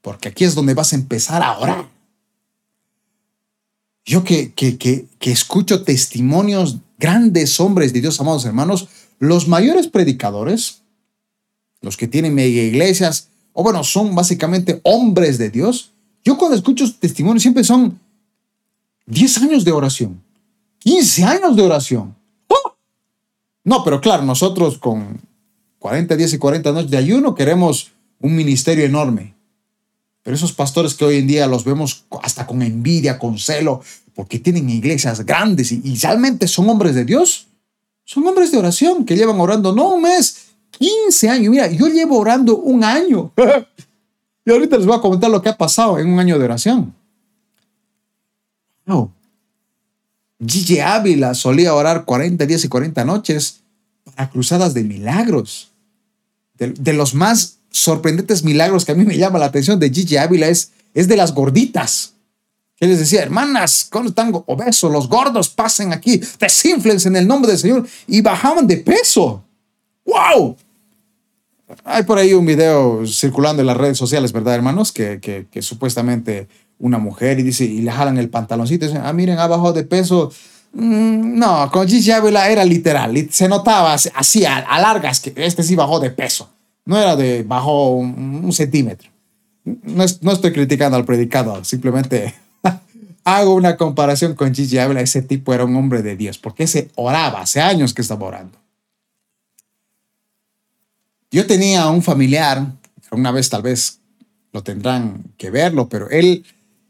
Porque aquí es donde vas a empezar a orar. Yo que, que, que, que escucho testimonios, grandes hombres de Dios, amados hermanos, los mayores predicadores, los que tienen mega iglesias, o bueno, son básicamente hombres de Dios. Yo cuando escucho testimonios siempre son diez años de oración, quince años de oración. ¡Oh! No, pero claro, nosotros con cuarenta días y cuarenta noches de ayuno queremos un ministerio enorme. Pero esos pastores que hoy en día los vemos hasta con envidia, con celo, porque tienen iglesias grandes y, y realmente son hombres de Dios, son hombres de oración que llevan orando no un mes, quince años. Mira, yo llevo orando un año. Y ahorita les voy a comentar lo que ha pasado en un año de oración. No. Gigi Ávila solía orar cuarenta días y cuarenta noches para cruzadas de milagros. De, de los más sorprendentes milagros que a mí me llama la atención de Gigi Ávila es, es de las gorditas. Él les decía, hermanas, cuando están obesos, los gordos pasen aquí, desinflense en el nombre del Señor, y bajaban de peso. ¡Wow! Hay por ahí un video circulando en las redes sociales, ¿verdad, hermanos? Que, que, que supuestamente una mujer y dice, y le jalan el pantaloncito y dicen, ah, miren, ha bajado de peso. Mm, no, con Gigi Ávila era literal. Se notaba así a, a largas que este sí bajó de peso. No era de bajó un, un centímetro. No, no estoy criticando al predicador, simplemente hago una comparación con Gigi Ávila. Ese tipo era un hombre de Dios, porque se oraba, hace años que estaba orando. Yo tenía un familiar, una vez tal vez lo tendrán que verlo, pero él,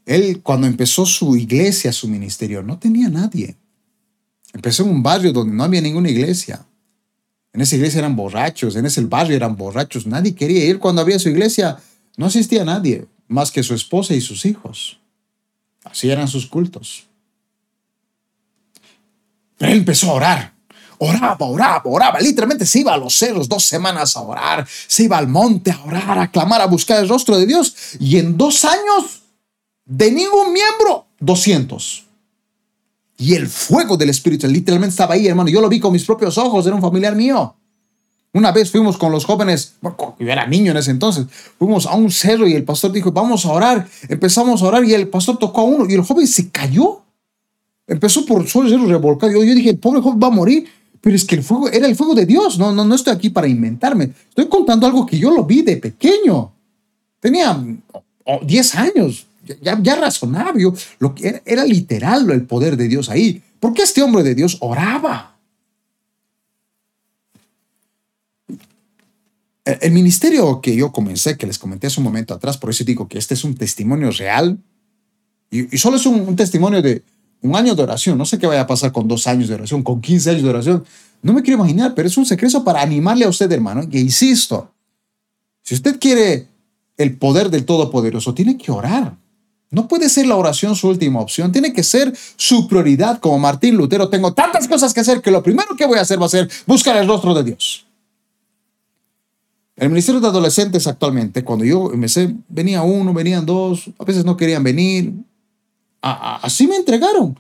él cuando empezó su iglesia, su ministerio, no tenía nadie. Empezó en un barrio donde no había ninguna iglesia. En esa iglesia eran borrachos, en ese barrio eran borrachos. Nadie quería ir. Cuando había su iglesia, no asistía nadie más que su esposa y sus hijos. Así eran sus cultos. Pero él empezó a orar. Oraba, oraba, oraba. Literalmente se iba a los cerros dos semanas a orar. Se iba al monte a orar, a clamar, a buscar el rostro de Dios. Y en dos años, de ningún miembro, doscientos. Y el fuego del Espíritu literalmente estaba ahí, hermano. Yo lo vi con mis propios ojos. Era un familiar mío. Una vez fuimos con los jóvenes, bueno, yo era niño en ese entonces, fuimos a un cerro y el pastor dijo, vamos a orar. Empezamos a orar y el pastor tocó a uno y el joven se cayó. Empezó por solo cerro revolcado. Yo, yo dije, el pobre joven va a morir. Pero es que el fuego era el fuego de Dios. No, no, no estoy aquí para inventarme. Estoy contando algo que yo lo vi de pequeño. Tenía diez años. Ya, ya razonaba yo. Lo que era, era literal el poder de Dios ahí. ¿Por qué este hombre de Dios oraba? El ministerio que yo comencé, que les comenté hace un momento atrás, por eso digo que este es un testimonio real y, y solo es un, un testimonio de un año de oración. No sé qué vaya a pasar con dos años de oración, con quince años de oración. No me quiero imaginar, pero es un secreto para animarle a usted, hermano. Y insisto, si usted quiere el poder del Todopoderoso, tiene que orar. No puede ser la oración su última opción. Tiene que ser su prioridad, como Martín Lutero. Tengo tantas cosas que hacer que lo primero que voy a hacer va a ser buscar el rostro de Dios. El ministerio de adolescentes actualmente, cuando yo empecé, venía uno, venían dos, a veces no querían venir. A, a, así me entregaron.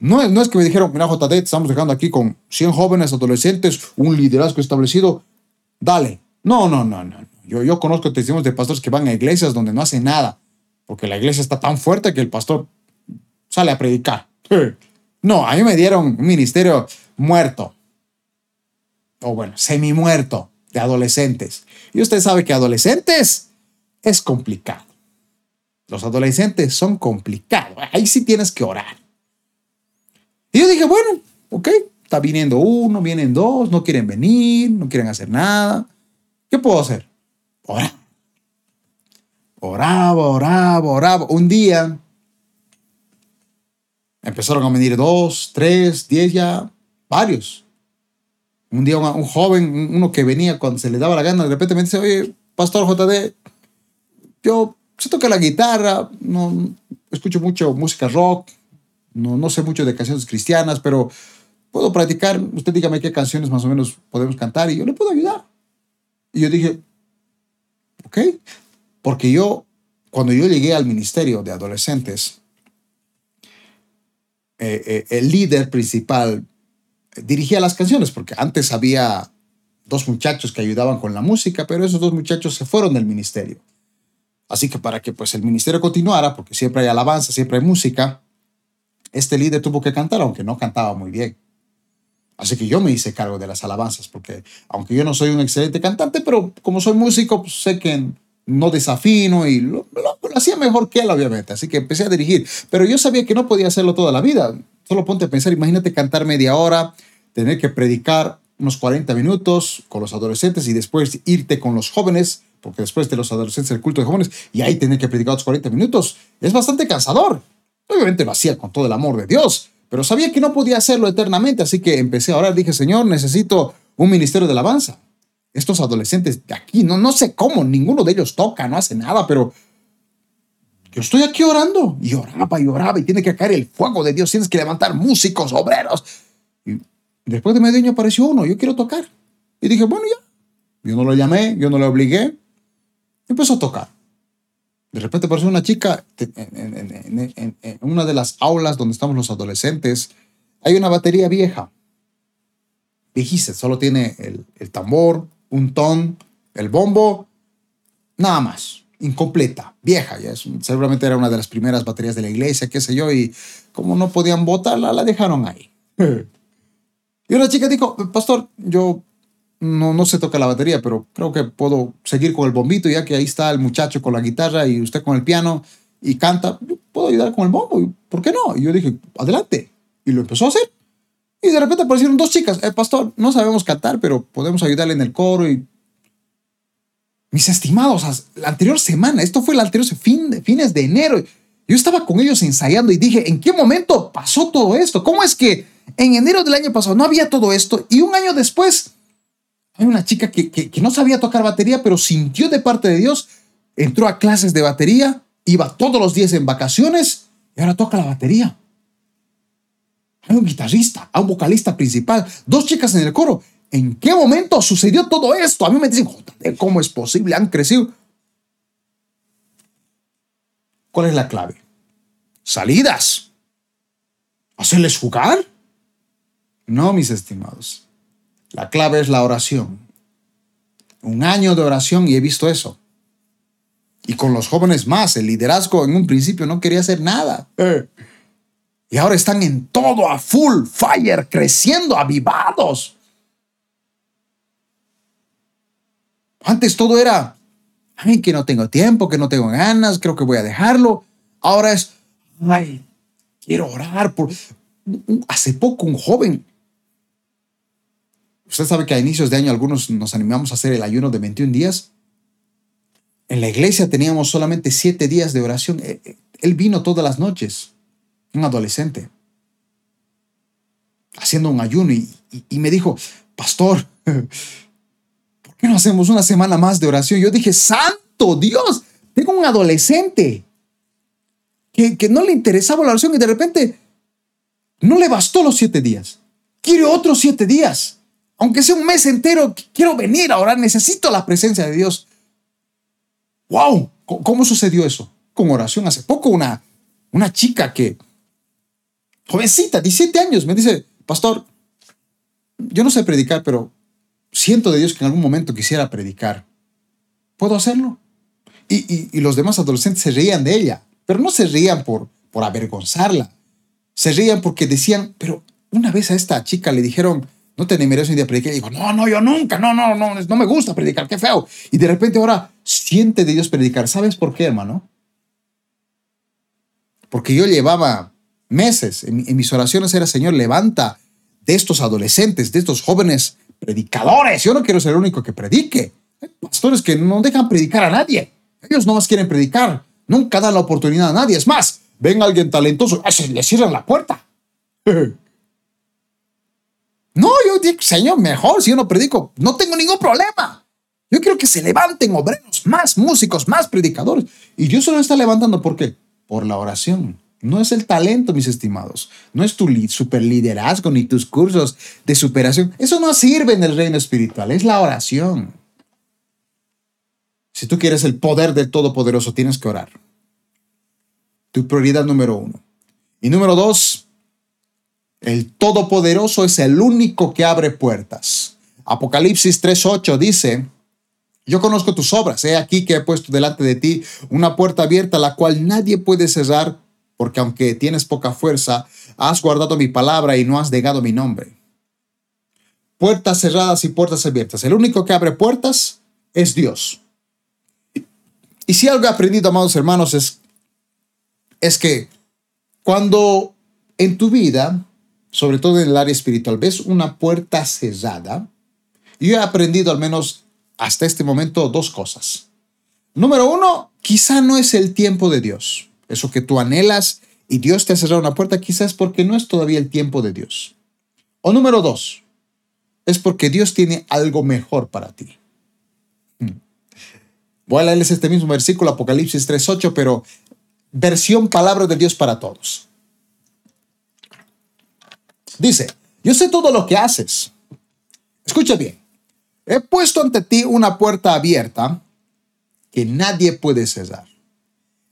No, no es que me dijeron, mira J D, te estamos dejando aquí con cien jóvenes adolescentes, un liderazgo establecido, dale. No, no, no, no. Yo, yo conozco testimonios de pastores que van a iglesias donde no hacen nada, porque la iglesia está tan fuerte que el pastor sale a predicar. No, a mí me dieron un ministerio muerto, o bueno, semi-muerto, de adolescentes. Y usted sabe que adolescentes es complicado. Los adolescentes son complicados. Ahí sí tienes que orar. Y yo dije, bueno, ok, está viniendo uno, vienen dos, no quieren venir, no quieren hacer nada. ¿Qué puedo hacer? Orar. Oraba, oraba, oraba. Un día empezaron a venir dos, tres, diez ya, varios. Un día un joven, uno que venía cuando se le daba la gana, de repente me dice, oye, Pastor J D, yo sé tocar la guitarra, no escucho mucho música rock, no, no sé mucho de canciones cristianas, pero puedo practicar, usted dígame qué canciones más o menos podemos cantar y yo le puedo ayudar. Y yo dije, ok, porque yo, cuando yo llegué al ministerio de adolescentes, eh, eh, el líder principal dirigía las canciones, porque antes había dos muchachos que ayudaban con la música, pero esos dos muchachos se fueron del ministerio. Así que para que pues, el ministerio continuara, porque siempre hay alabanza, siempre hay música, este líder tuvo que cantar, aunque no cantaba muy bien. Así que yo me hice cargo de las alabanzas, porque aunque yo no soy un excelente cantante, pero como soy músico, pues, sé que no desafino y lo, lo, lo hacía mejor que él, obviamente. Así que empecé a dirigir, pero yo sabía que no podía hacerlo toda la vida. Solo ponte a pensar, imagínate cantar media hora, tener que predicar unos cuarenta minutos con los adolescentes y después irte con los jóvenes, porque después de los adolescentes el culto de jóvenes, y ahí tener que predicar otros cuarenta minutos. Es bastante cansador. Obviamente lo hacía con todo el amor de Dios, pero sabía que no podía hacerlo eternamente, así que empecé a orar. Dije, Señor, necesito un ministerio de alabanza. Estos adolescentes de aquí, no, no sé cómo, ninguno de ellos toca, no hace nada, pero... yo estoy aquí orando, y oraba, y oraba, y tiene que caer el fuego de Dios, tienes que levantar músicos, obreros. Y después de medio año apareció uno, yo quiero tocar. Y dije, bueno, ya. Yo no lo llamé, yo no lo obligué. Empezó a tocar. De repente apareció una chica en, en, en, en, en una de las aulas donde estamos los adolescentes. Hay una batería vieja. Viejísima, solo tiene el, el tambor, un ton, el bombo, nada más, incompleta, vieja. Ya es, seguramente era una de las primeras baterías de la iglesia, qué sé yo, y como no podían botarla, la dejaron ahí. Y una chica dijo, pastor, yo no, no sé tocar la batería, pero creo que puedo seguir con el bombito, ya que ahí está el muchacho con la guitarra y usted con el piano y canta, yo puedo ayudar con el bombo, ¿por qué no? Y yo dije, adelante. Y lo empezó a hacer. Y de repente aparecieron dos chicas. Eh, pastor, no sabemos cantar, pero podemos ayudarle en el coro. Y mis estimados, la anterior semana, esto fue el anterior fin de, fines de enero, yo estaba con ellos ensayando y dije, ¿en qué momento pasó todo esto? ¿Cómo es que en enero del año pasado no había todo esto? Y un año después, hay una chica que, que, que no sabía tocar batería, pero sintió de parte de Dios, entró a clases de batería, iba todos los días en vacaciones y ahora toca la batería. Hay un guitarrista, hay un vocalista principal, dos chicas en el coro. ¿En qué momento sucedió todo esto? A mí me dicen, joder, ¿cómo es posible? Han crecido. ¿Cuál es la clave? Salidas. ¿Hacerles jugar? No, mis estimados. La clave es la oración. Un año de oración y he visto eso. Y con los jóvenes más, el liderazgo en un principio no quería hacer nada. Eh. Y ahora están en todo, a full fire, creciendo, avivados. Antes todo era, ay, que no tengo tiempo, que no tengo ganas, creo que voy a dejarlo. Ahora es, ay, quiero orar por... Hace poco un joven... Usted sabe que a inicios de año algunos nos animamos a hacer el ayuno de veintiún días. En la iglesia teníamos solamente siete días de oración. Él vino todas las noches. Un adolescente, haciendo un ayuno y, y, y me dijo, pastor, ¿por qué no hacemos una semana más de oración? Yo dije, santo Dios, tengo un adolescente que, que no le interesaba la oración y de repente no le bastó los siete días. Quiero otros siete días, aunque sea un mes entero, quiero venir a orar, necesito la presencia de Dios. ¡Wow! ¿Cómo sucedió eso? Con oración. Hace poco una, una chica que jovencita, diecisiete años, me dice, pastor, yo no sé predicar, pero siento de Dios que en algún momento quisiera predicar. ¿Puedo hacerlo? Y, y, y los demás adolescentes se reían de ella, pero no se reían por, por avergonzarla. Se reían porque decían, pero una vez a esta chica le dijeron, no te animarías un día a predicar. Y dijo, no, no, yo nunca, no, no, no, no me gusta predicar, qué feo. Y de repente ahora siente de Dios predicar. ¿Sabes por qué, hermano? Porque yo llevaba... meses, en, en mis oraciones era, Señor, levanta de estos adolescentes, de estos jóvenes predicadores. Yo no quiero ser el único que predique. Hay pastores que no dejan predicar a nadie. Ellos no más quieren predicar. Nunca dan la oportunidad a nadie. Es más, ven a alguien talentoso, le cierran la puerta. No, yo digo, Señor, mejor si yo no predico. No tengo ningún problema. Yo quiero que se levanten obreros, más músicos, más predicadores. Y Dios solo está levantando, ¿por qué? Por la oración. No es el talento, mis estimados. No es tu superliderazgo ni tus cursos de superación. Eso no sirve en el reino espiritual. Es la oración. Si tú quieres el poder del Todopoderoso, tienes que orar. Tu prioridad número uno. Y número dos, el Todopoderoso es el único que abre puertas. Apocalipsis tres ocho dice... Yo conozco tus obras. He aquí que he puesto delante de ti una puerta abierta, la cual nadie puede cerrar. Porque aunque tienes poca fuerza, has guardado mi palabra y no has negado mi nombre. Puertas cerradas y puertas abiertas. El único que abre puertas es Dios. Y si algo he aprendido, amados hermanos, es, es que cuando en tu vida, sobre todo en el área espiritual, ves una puerta cerrada, yo he aprendido al menos hasta este momento dos cosas. Número uno, quizá no es el tiempo de Dios. Eso que tú anhelas y Dios te ha cerrado una puerta, quizás porque no es todavía el tiempo de Dios. O número dos, es porque Dios tiene algo mejor para ti. Voy a leerles este mismo versículo, Apocalipsis tres ocho, pero versión palabra de Dios para todos. Dice, yo sé todo lo que haces. Escucha bien. He puesto ante ti una puerta abierta que nadie puede cerrar.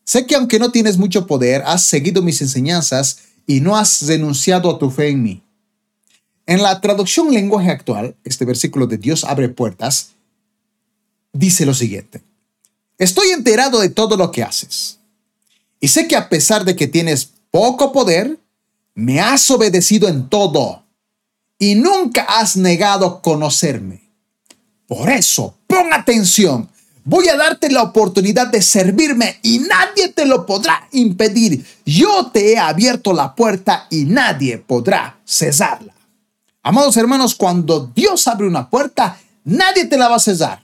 Sé que aunque no tienes mucho poder, has seguido mis enseñanzas y no has renunciado a tu fe en mí. En la traducción lenguaje actual, este versículo de Dios abre puertas, dice lo siguiente: estoy enterado de todo lo que haces y sé que a pesar de que tienes poco poder, me has obedecido en todo y nunca has negado conocerme. Por eso, pon atención. Voy a darte la oportunidad de servirme y nadie te lo podrá impedir. Yo te he abierto la puerta y nadie podrá cesarla. Amados hermanos, cuando Dios abre una puerta, nadie te la va a cesar.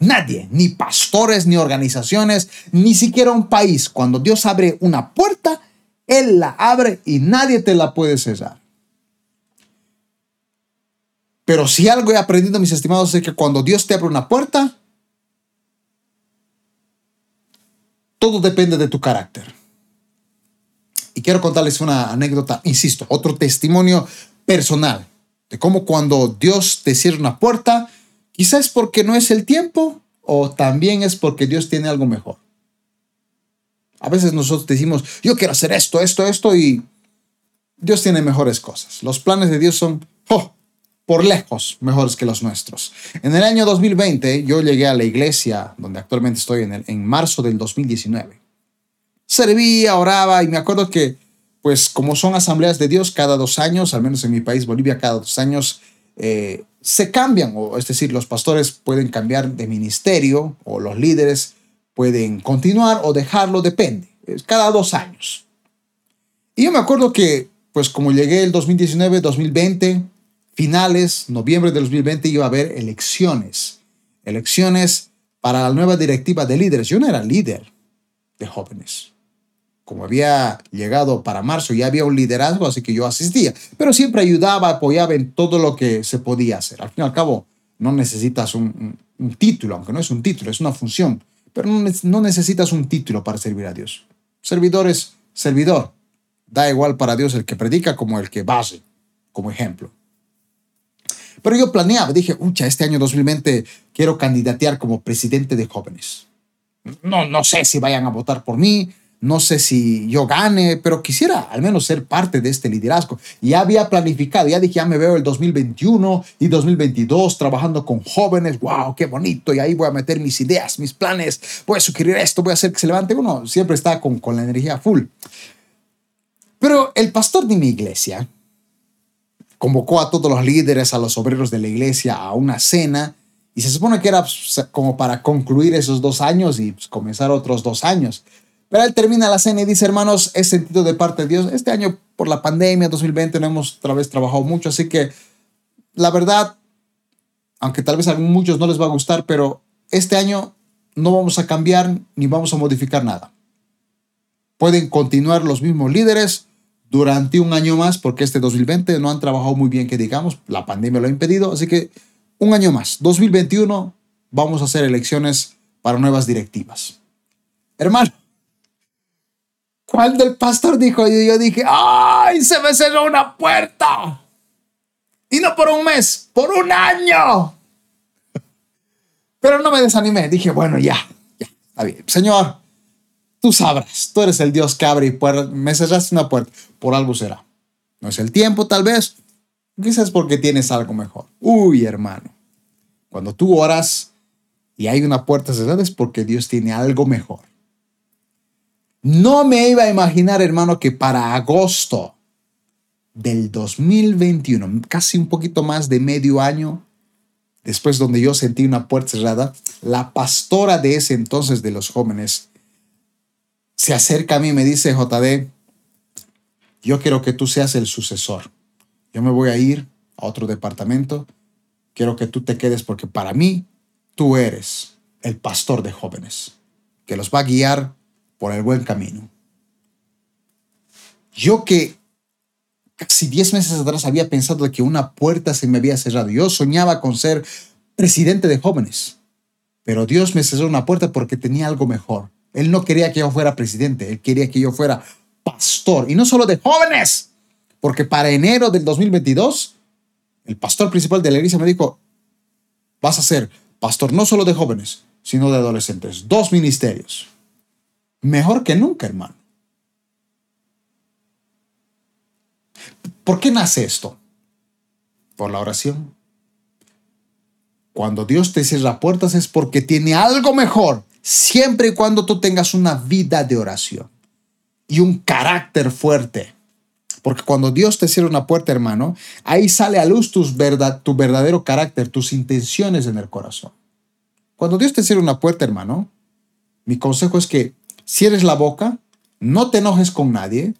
Nadie, ni pastores, ni organizaciones, ni siquiera un país. Cuando Dios abre una puerta, Él la abre y nadie te la puede cesar. Pero si algo he aprendido, mis estimados, es que cuando Dios te abre una puerta, todo depende de tu carácter. Y quiero contarles una anécdota, insisto, otro testimonio personal de cómo cuando Dios te cierra una puerta, quizás porque no es el tiempo o también es porque Dios tiene algo mejor. A veces nosotros decimos, yo quiero hacer esto, esto, esto, y Dios tiene mejores cosas. Los planes de Dios son, oh, por lejos, mejores que los nuestros. En el año dos mil veinte, yo llegué a la iglesia donde actualmente estoy en, el, en marzo del dos mil diecinueve. Servía, oraba, y me acuerdo que, pues, como son asambleas de Dios, cada dos años, al menos en mi país, Bolivia, cada dos años, eh, se cambian, o es decir, los pastores pueden cambiar de ministerio, o los líderes pueden continuar o dejarlo, depende, cada dos años. Y yo me acuerdo que, pues, como llegué el dos mil diecinueve, dos mil veinte... finales, noviembre de dos mil veinte, iba a haber elecciones. Elecciones para la nueva directiva de líderes. Yo no era líder de jóvenes. Como había llegado para marzo, ya había un liderazgo, así que yo asistía. Pero siempre ayudaba, apoyaba en todo lo que se podía hacer. Al fin y al cabo, no necesitas un, un, un título, aunque no es un título, es una función. Pero no, no necesitas un título para servir a Dios. Servidor es servidor. Da igual para Dios el que predica como el que base, como ejemplo. Pero yo planeaba, dije, ucha, este año dos mil veinte quiero candidatear como presidente de jóvenes. No, no sé si vayan a votar por mí, no sé si yo gane, pero quisiera al menos ser parte de este liderazgo. Ya había planificado, ya dije, ya me veo el dos mil veintiuno y dos mil veintidós trabajando con jóvenes. ¡Wow, qué bonito! Y ahí voy a meter mis ideas, mis planes. Voy a sugerir esto, voy a hacer que se levante. Uno siempre está con, con la energía full. Pero el pastor de mi iglesia convocó a todos los líderes, a los obreros de la iglesia a una cena, y se supone que era como para concluir esos dos años y pues, comenzar otros dos años. Pero él termina la cena y dice, hermanos, es sentido de parte de Dios. Este año por la pandemia dos mil veinte no hemos otra vez trabajado mucho, así que la verdad, aunque tal vez a muchos no les va a gustar, pero este año no vamos a cambiar ni vamos a modificar nada. Pueden continuar los mismos líderes durante un año más, porque este dos mil veinte no han trabajado muy bien, que digamos, la pandemia lo ha impedido, así que un año más. dos mil veintiuno vamos a hacer elecciones para nuevas directivas. Hermano, cuando el pastor dijo, yo dije, ¡ay, se me cerró una puerta! Y no por un mes, por un año. Pero no me desanimé, dije, bueno, ya, ya, está bien, Señor. Tú sabrás, tú eres el Dios que abre y puerta. Me cerraste una puerta, por algo será. No es el tiempo tal vez, quizás porque tienes algo mejor. Uy, hermano, cuando tú oras y hay una puerta cerrada es porque Dios tiene algo mejor. No me iba a imaginar, hermano, que para agosto del dos mil veintiuno, casi un poquito más de medio año, después donde yo sentí una puerta cerrada, la pastora de ese entonces de los jóvenes se acerca a mí y me dice, J D, yo quiero que tú seas el sucesor. Yo me voy a ir a otro departamento. Quiero que tú te quedes porque para mí tú eres el pastor de jóvenes que los va a guiar por el buen camino. Yo que casi diez meses atrás había pensado de que una puerta se me había cerrado. Yo soñaba con ser presidente de jóvenes, pero Dios me cerró una puerta porque tenía algo mejor. Él no quería que yo fuera presidente, él quería que yo fuera pastor. Y no solo de jóvenes, porque para enero del dos mil veintidós, el pastor principal de la iglesia me dijo, vas a ser pastor no solo de jóvenes, sino de adolescentes. Dos ministerios. Mejor que nunca, hermano. ¿Por qué nace esto? Por la oración. Cuando Dios te cierra puertas es porque tiene algo mejor, siempre y cuando tú tengas una vida de oración y un carácter fuerte. Porque cuando Dios te cierra una puerta, hermano, ahí sale a luz tus verdad, tu verdadero carácter, tus intenciones en el corazón. Cuando Dios te cierra una puerta, hermano, mi consejo es que cierres la boca, no te enojes con nadie,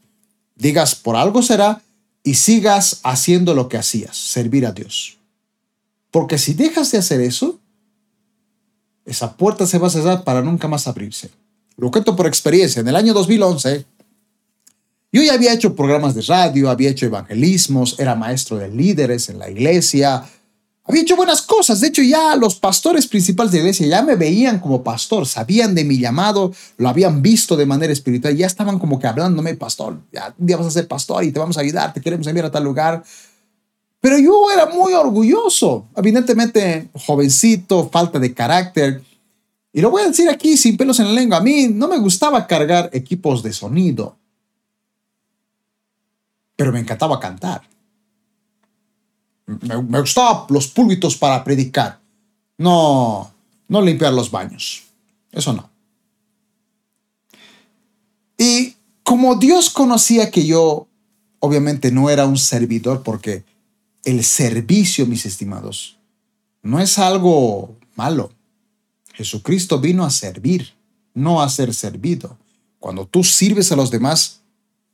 digas por algo será y sigas haciendo lo que hacías, servir a Dios. Porque si dejas de hacer eso, esa puerta se va a cerrar para nunca más abrirse. Lo cuento por experiencia. En el año dos mil once, yo ya había hecho programas de radio, había hecho evangelismos, era maestro de líderes en la iglesia, había hecho buenas cosas. De hecho, ya los pastores principales de la iglesia ya me veían como pastor, sabían de mi llamado, lo habían visto de manera espiritual, ya estaban como que hablándome, pastor, ya un día vas a ser pastor y te vamos a ayudar, te queremos enviar a tal lugar. Pero yo era muy orgulloso, evidentemente jovencito, falta de carácter. Y lo voy a decir aquí sin pelos en la lengua, a mí no me gustaba cargar equipos de sonido, pero me encantaba cantar. Me, me gustaban los púlpitos para predicar. No, no limpiar los baños. Eso no. Y como Dios conocía que yo, obviamente no era un servidor, porque el servicio, mis estimados, no es algo malo. Jesucristo vino a servir, no a ser servido. Cuando tú sirves a los demás,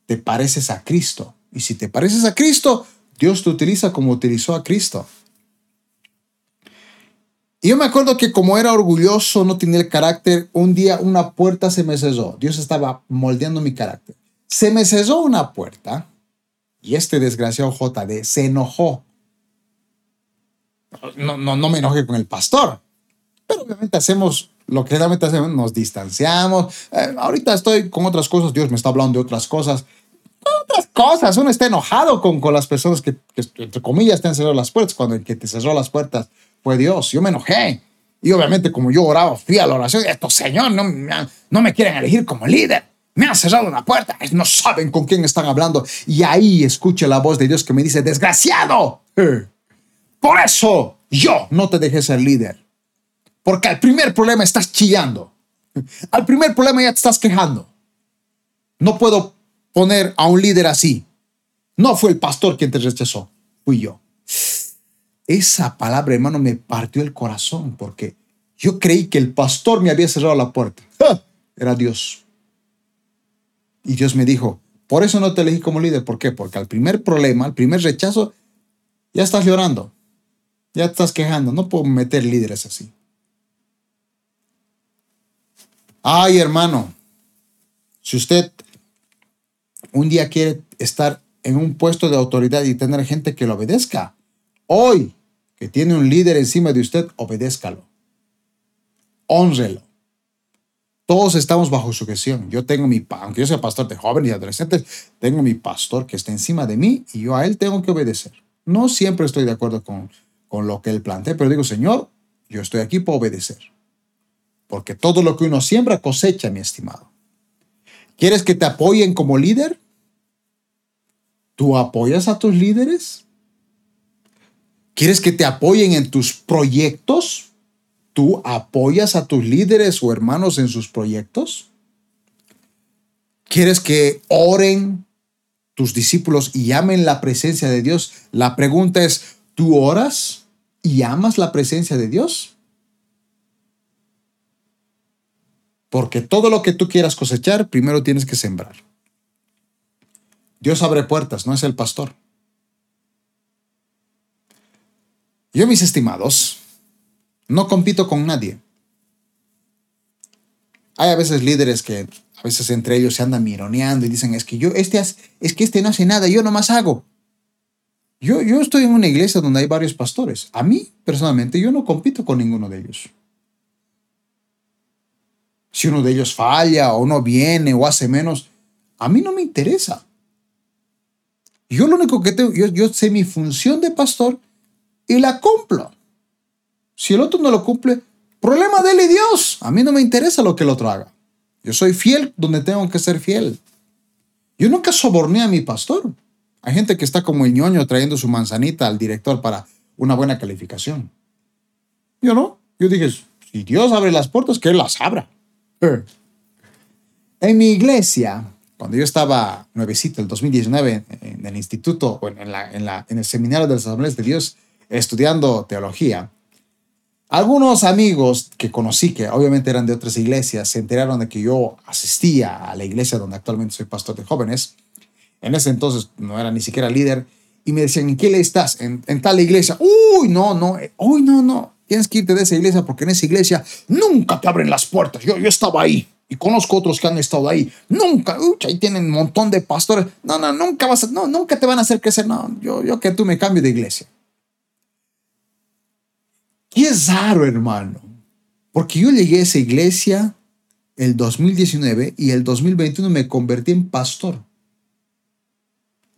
te pareces a Cristo. Y si te pareces a Cristo, Dios te utiliza como utilizó a Cristo. Y yo me acuerdo que como era orgulloso, no tenía el carácter, un día una puerta se me cerró. Dios estaba moldeando mi carácter. Se me cerró una puerta y este desgraciado J D se enojó. No, no, no me enojé con el pastor, pero obviamente hacemos lo que realmente hacemos, nos distanciamos. Eh, ahorita estoy con otras cosas, Dios me está hablando de otras cosas. Otras cosas, uno está enojado con, con las personas que, que, entre comillas, te han cerrado las puertas, cuando el que te cerró las puertas fue Dios. Yo me enojé y obviamente como yo oraba, fui a la oración, estos señores no, no me quieren elegir como líder, me han cerrado una puerta, no saben con quién están hablando. Y ahí escuché la voz de Dios que me dice, desgraciado, por eso yo no te dejé ser líder, porque al primer problema estás chillando, al primer problema ya te estás quejando. No puedo poner a un líder así. No fue el pastor quien te rechazó, fui yo. Esa palabra, hermano, me partió el corazón, porque yo creí que el pastor me había cerrado la puerta. ¡Ja! Era Dios. Y Dios me dijo, por eso no te elegí como líder. ¿Por qué? Porque al primer problema, al primer rechazo, ya estás llorando, ya estás quejando. No puedo meter líderes así. Ay, hermano, si usted un día quiere estar en un puesto de autoridad y tener gente que lo obedezca, hoy que tiene un líder encima de usted, obedézcalo. Hónrelo. Todos estamos bajo sujeción. Yo tengo mi, aunque yo sea pastor de jóvenes y adolescentes, tengo mi pastor que está encima de mí y yo a él tengo que obedecer. No siempre estoy de acuerdo con, con lo que él plantea, pero digo, Señor, yo estoy aquí para obedecer. Porque todo lo que uno siembra cosecha, mi estimado. ¿Quieres que te apoyen como líder? ¿Tú apoyas a tus líderes? ¿Quieres que te apoyen en tus proyectos? ¿Tú apoyas a tus líderes o hermanos en sus proyectos? ¿Quieres que oren tus discípulos y amen la presencia de Dios? La pregunta es, ¿tú oras y amas la presencia de Dios? Porque todo lo que tú quieras cosechar, primero tienes que sembrar. Dios abre puertas, no es el pastor. Yo, mis estimados, no compito con nadie. Hay a veces líderes que a veces entre ellos se andan mironeando y dicen, es que yo, este, es que este no hace nada, yo nomás hago. Yo, yo estoy en una iglesia donde hay varios pastores. A mí, personalmente, yo no compito con ninguno de ellos. Si uno de ellos falla o no viene o hace menos, a mí no me interesa. Yo lo único que tengo, yo, yo sé mi función de pastor y la cumplo. Si el otro no lo cumple, problema de él y Dios. A mí no me interesa lo que el otro haga. Yo soy fiel donde tengo que ser fiel. Yo nunca soborné a mi pastor. Hay gente que está como el ñoño trayendo su manzanita al director para una buena calificación. Yo no. Yo dije, si Dios abre las puertas, que Él las abra. Eh. En mi iglesia, cuando yo estaba nuevecito, el dos mil diecinueve, en el instituto, en, la, en, la, en el seminario de las Asambleas de Dios, estudiando teología, algunos amigos que conocí, que obviamente eran de otras iglesias, se enteraron de que yo asistía a la iglesia donde actualmente soy pastor de jóvenes. En ese entonces no era ni siquiera líder. Y me decían, ¿en qué le estás? En, en tal iglesia. Uy, no, no. Uy, no, no. Tienes que irte de esa iglesia porque en esa iglesia nunca te abren las puertas. Yo, yo estaba ahí y conozco otros que han estado ahí. Nunca. Uy, ahí tienen un montón de pastores. No, no, nunca vas a, no, nunca te van a hacer crecer. No, yo, yo que tú me cambio de iglesia. Y es raro, hermano, porque yo llegué a esa iglesia el dos mil diecinueve y el dos mil veintiuno me convertí en pastor.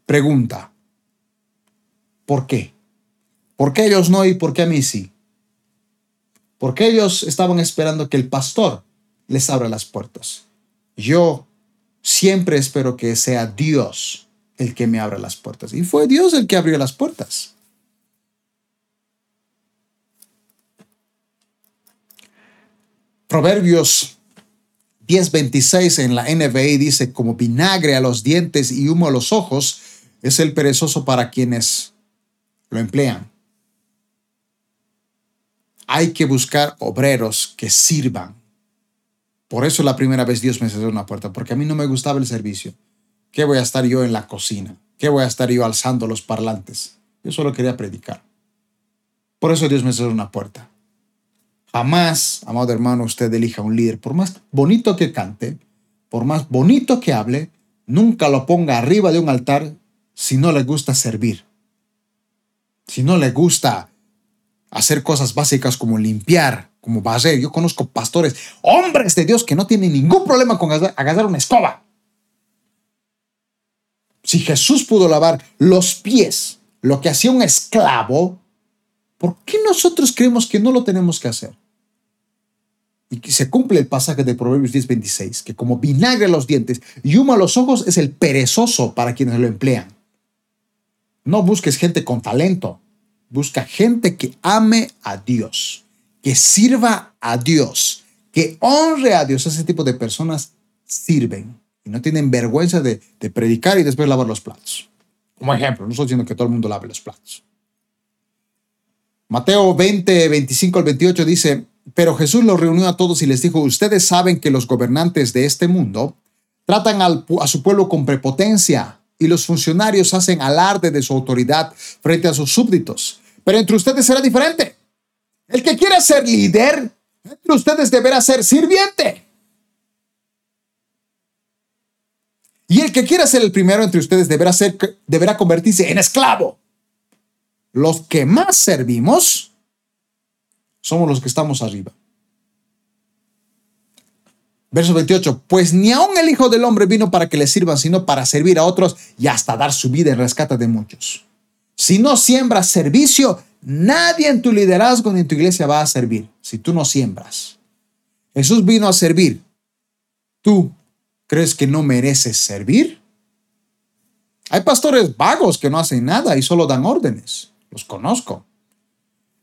Pregunta, ¿por qué? ¿Por qué ellos no y por qué a mí sí? ¿Por qué ellos estaban esperando que el pastor les abra las puertas? Yo siempre espero que sea Dios el que me abra las puertas. Y fue Dios el que abrió las puertas. Proverbios diez veintiséis en la N V I dice, como vinagre a los dientes y humo a los ojos, es el perezoso para quienes lo emplean. Hay que buscar obreros que sirvan. Por eso la primera vez Dios me cerró una puerta, porque a mí no me gustaba el servicio. ¿Qué voy a estar yo en la cocina? ¿Qué voy a estar yo alzando los parlantes? Yo solo quería predicar. Por eso Dios me cerró una puerta. Jamás, amado hermano, usted elija un líder. Por más bonito que cante, por más bonito que hable, nunca lo ponga arriba de un altar si no le gusta servir. Si no le gusta hacer cosas básicas como limpiar, como barrer. Yo conozco pastores, hombres de Dios que no tienen ningún problema con agarrar una escoba. Si Jesús pudo lavar los pies, lo que hacía un esclavo, ¿por qué nosotros creemos que no lo tenemos que hacer? Y que se cumple el pasaje de Proverbios diez veintiséis, que como vinagre a los dientes y humo a los ojos es el perezoso para quienes lo emplean. No busques gente con talento. Busca gente que ame a Dios, que sirva a Dios, que honre a Dios. Ese tipo de personas sirven y no tienen vergüenza de, de predicar y después lavar los platos. Como ejemplo, no estoy diciendo que todo el mundo lave los platos. Mateo veinte, veinticinco al veintiocho dice, pero Jesús los reunió a todos y les dijo, ustedes saben que los gobernantes de este mundo tratan al, a su pueblo con prepotencia y los funcionarios hacen alarde de su autoridad frente a sus súbditos. Pero entre ustedes será diferente. El que quiera ser líder, entre ustedes deberá ser sirviente. Y el que quiera ser el primero entre ustedes deberá, ser, deberá convertirse en esclavo. Los que más servimos somos los que estamos arriba. Verso veintiocho. Pues ni aun el Hijo del Hombre vino para que le sirvan, sino para servir a otros y hasta dar su vida en rescate de muchos. Si no siembras servicio, nadie en tu liderazgo ni en tu iglesia va a servir. Si tú no siembras. Jesús vino a servir. ¿Tú crees que no mereces servir? Hay pastores vagos que no hacen nada y solo dan órdenes. Los conozco.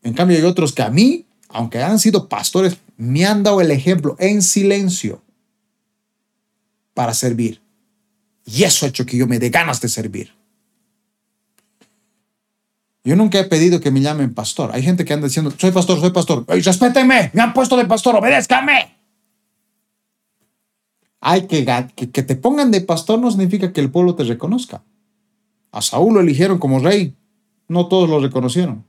En cambio, hay otros que a mí, aunque han sido pastores, me han dado el ejemplo en silencio para servir. Y eso ha hecho que yo me dé ganas de servir. Yo nunca he pedido que me llamen pastor. Hay gente que anda diciendo, soy pastor, soy pastor. ¡Ey, respéteme! ¡Me han puesto de pastor! ¡Obedézcame! Hay que, que, que te pongan de pastor no significa que el pueblo te reconozca. A Saúl lo eligieron como rey. No todos lo reconocieron.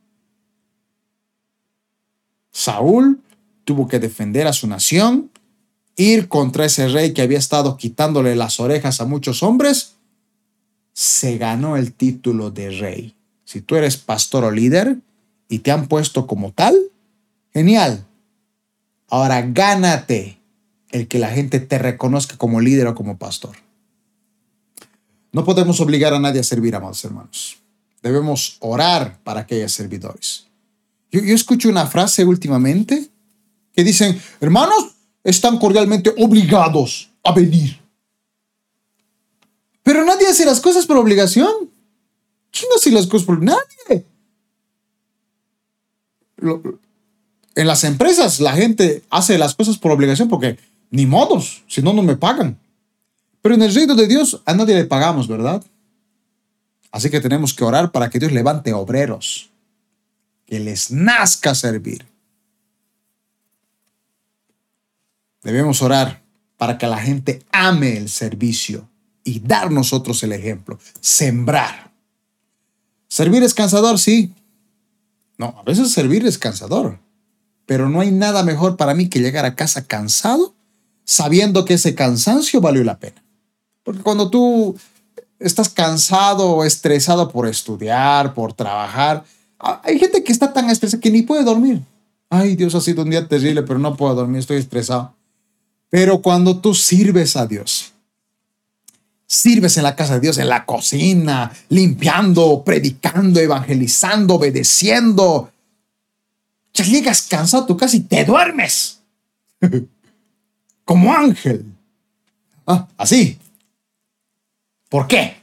Saúl tuvo que defender a su nación, ir contra ese rey que había estado quitándole las orejas a muchos hombres. Se ganó el título de rey. Si tú eres pastor o líder y te han puesto como tal, genial. Ahora gánate el que la gente te reconozca como líder o como pastor. No podemos obligar a nadie a servir, amados hermanos. Debemos orar para que haya servidores. Yo, yo escucho una frase últimamente que dicen, hermanos, están cordialmente obligados a venir. Pero nadie hace las cosas por obligación. ¿Quién hace las cosas por obligación? Nadie. Lo, En las empresas la gente hace las cosas por obligación porque ni modos, si no, no me pagan. Pero en el reino de Dios a nadie le pagamos, ¿verdad? Así que tenemos que orar para que Dios levante obreros, que les nazca servir. Debemos orar para que la gente ame el servicio y dar nosotros el ejemplo, sembrar. ¿Servir es cansador? Sí. No, a veces servir es cansador, pero no hay nada mejor para mí que llegar a casa cansado, sabiendo que ese cansancio valió la pena. Porque cuando tú estás cansado o estresado por estudiar, por trabajar, hay gente que está tan estresada que ni puede dormir. Ay, Dios, ha sido un día terrible, pero no puedo dormir, estoy estresado. Pero cuando tú sirves a Dios, sirves en la casa de Dios, en la cocina, limpiando, predicando, evangelizando, obedeciendo, ya llegas cansado, tú casi te duermes. Como ángel. Ah, así. ¿Por qué?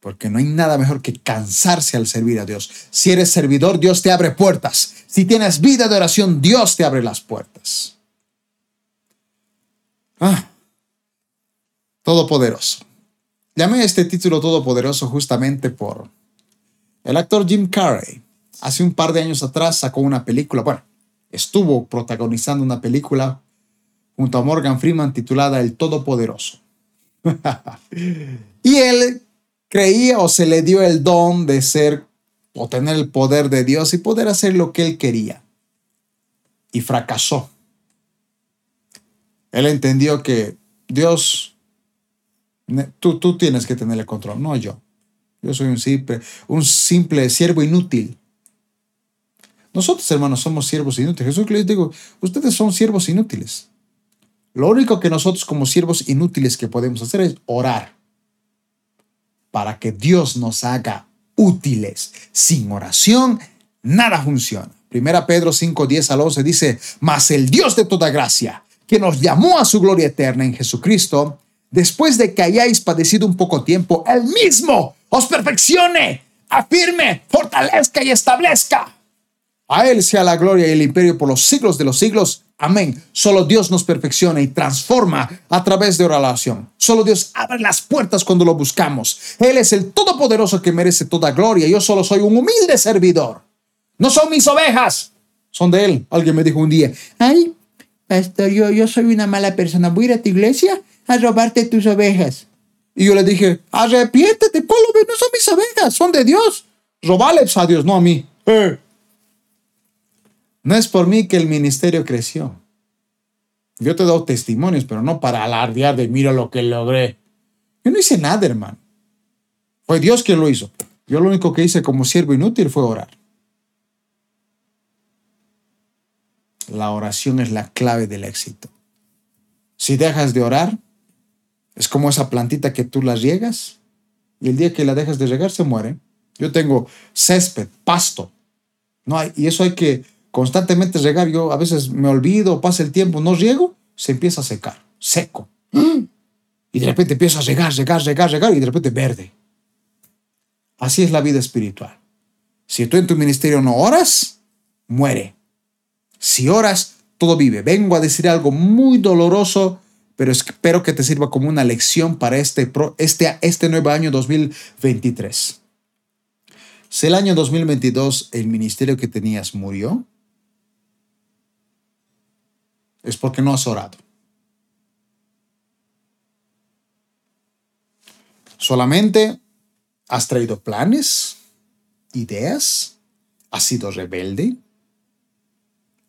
Porque no hay nada mejor que cansarse al servir a Dios. Si eres servidor, Dios te abre puertas. Si tienes vida de oración, Dios te abre las puertas. Ah, Todopoderoso. Llamé a este título Todopoderoso justamente por el actor Jim Carrey. Hace un par de años atrás sacó una película, bueno, estuvo protagonizando una película junto a Morgan Freeman titulada El Todopoderoso. Y él creía o se le dio el don de ser o tener el poder de Dios y poder hacer lo que él quería. Y fracasó. Él entendió que Dios, tú, tú tienes que tener el control, no yo. Yo soy un simple, un simple siervo inútil. Nosotros, hermanos, somos siervos inútiles. Jesús les digo, ustedes son siervos inútiles. Lo único que nosotros como siervos inútiles que podemos hacer es orar para que Dios nos haga útiles. Sin oración, nada funciona. Primera Pedro cinco, diez al once dice, mas el Dios de toda gracia, que nos llamó a su gloria eterna en Jesucristo, después de que hayáis padecido un poco tiempo, Él mismo os perfeccione, afirme, fortalezca y establezca. A Él sea la gloria y el imperio por los siglos de los siglos. Amén. Solo Dios nos perfecciona y transforma a través de oración. Solo Dios abre las puertas cuando lo buscamos. Él es el Todopoderoso que merece toda gloria. Yo solo soy un humilde servidor. No son mis ovejas, son de Él. Alguien me dijo un día, ay, pastor, yo, yo soy una mala persona. Voy a ir a tu iglesia a robarte tus ovejas. Y yo le dije, arrepiéntete, Pablo, no son mis ovejas, son de Dios. Robales a Dios, no a mí. Eh. No es por mí que el ministerio creció. Yo te he dado testimonios, pero no para alardear de mira lo que logré. Yo no hice nada, hermano. Fue Dios quien lo hizo. Yo lo único que hice como siervo inútil fue orar. La oración es la clave del éxito. Si dejas de orar, es como esa plantita que tú la riegas y el día que la dejas de regar se muere. Yo tengo césped, pasto. No hay, y eso hay que constantemente regar. Yo a veces me olvido, pasa el tiempo, no riego, se empieza a secar, seco. Y de repente empieza a regar, regar, regar, regar y de repente verde. Así es la vida espiritual. Si tú en tu ministerio no oras, muere. Si oras, todo vive. Vengo a decir algo muy doloroso, pero espero que te sirva como una lección para este, este, este nuevo año dos mil veintitrés. Si el año dos mil veintidós el ministerio que tenías murió, es porque no has orado. Solamente has traído planes, ideas, has sido rebelde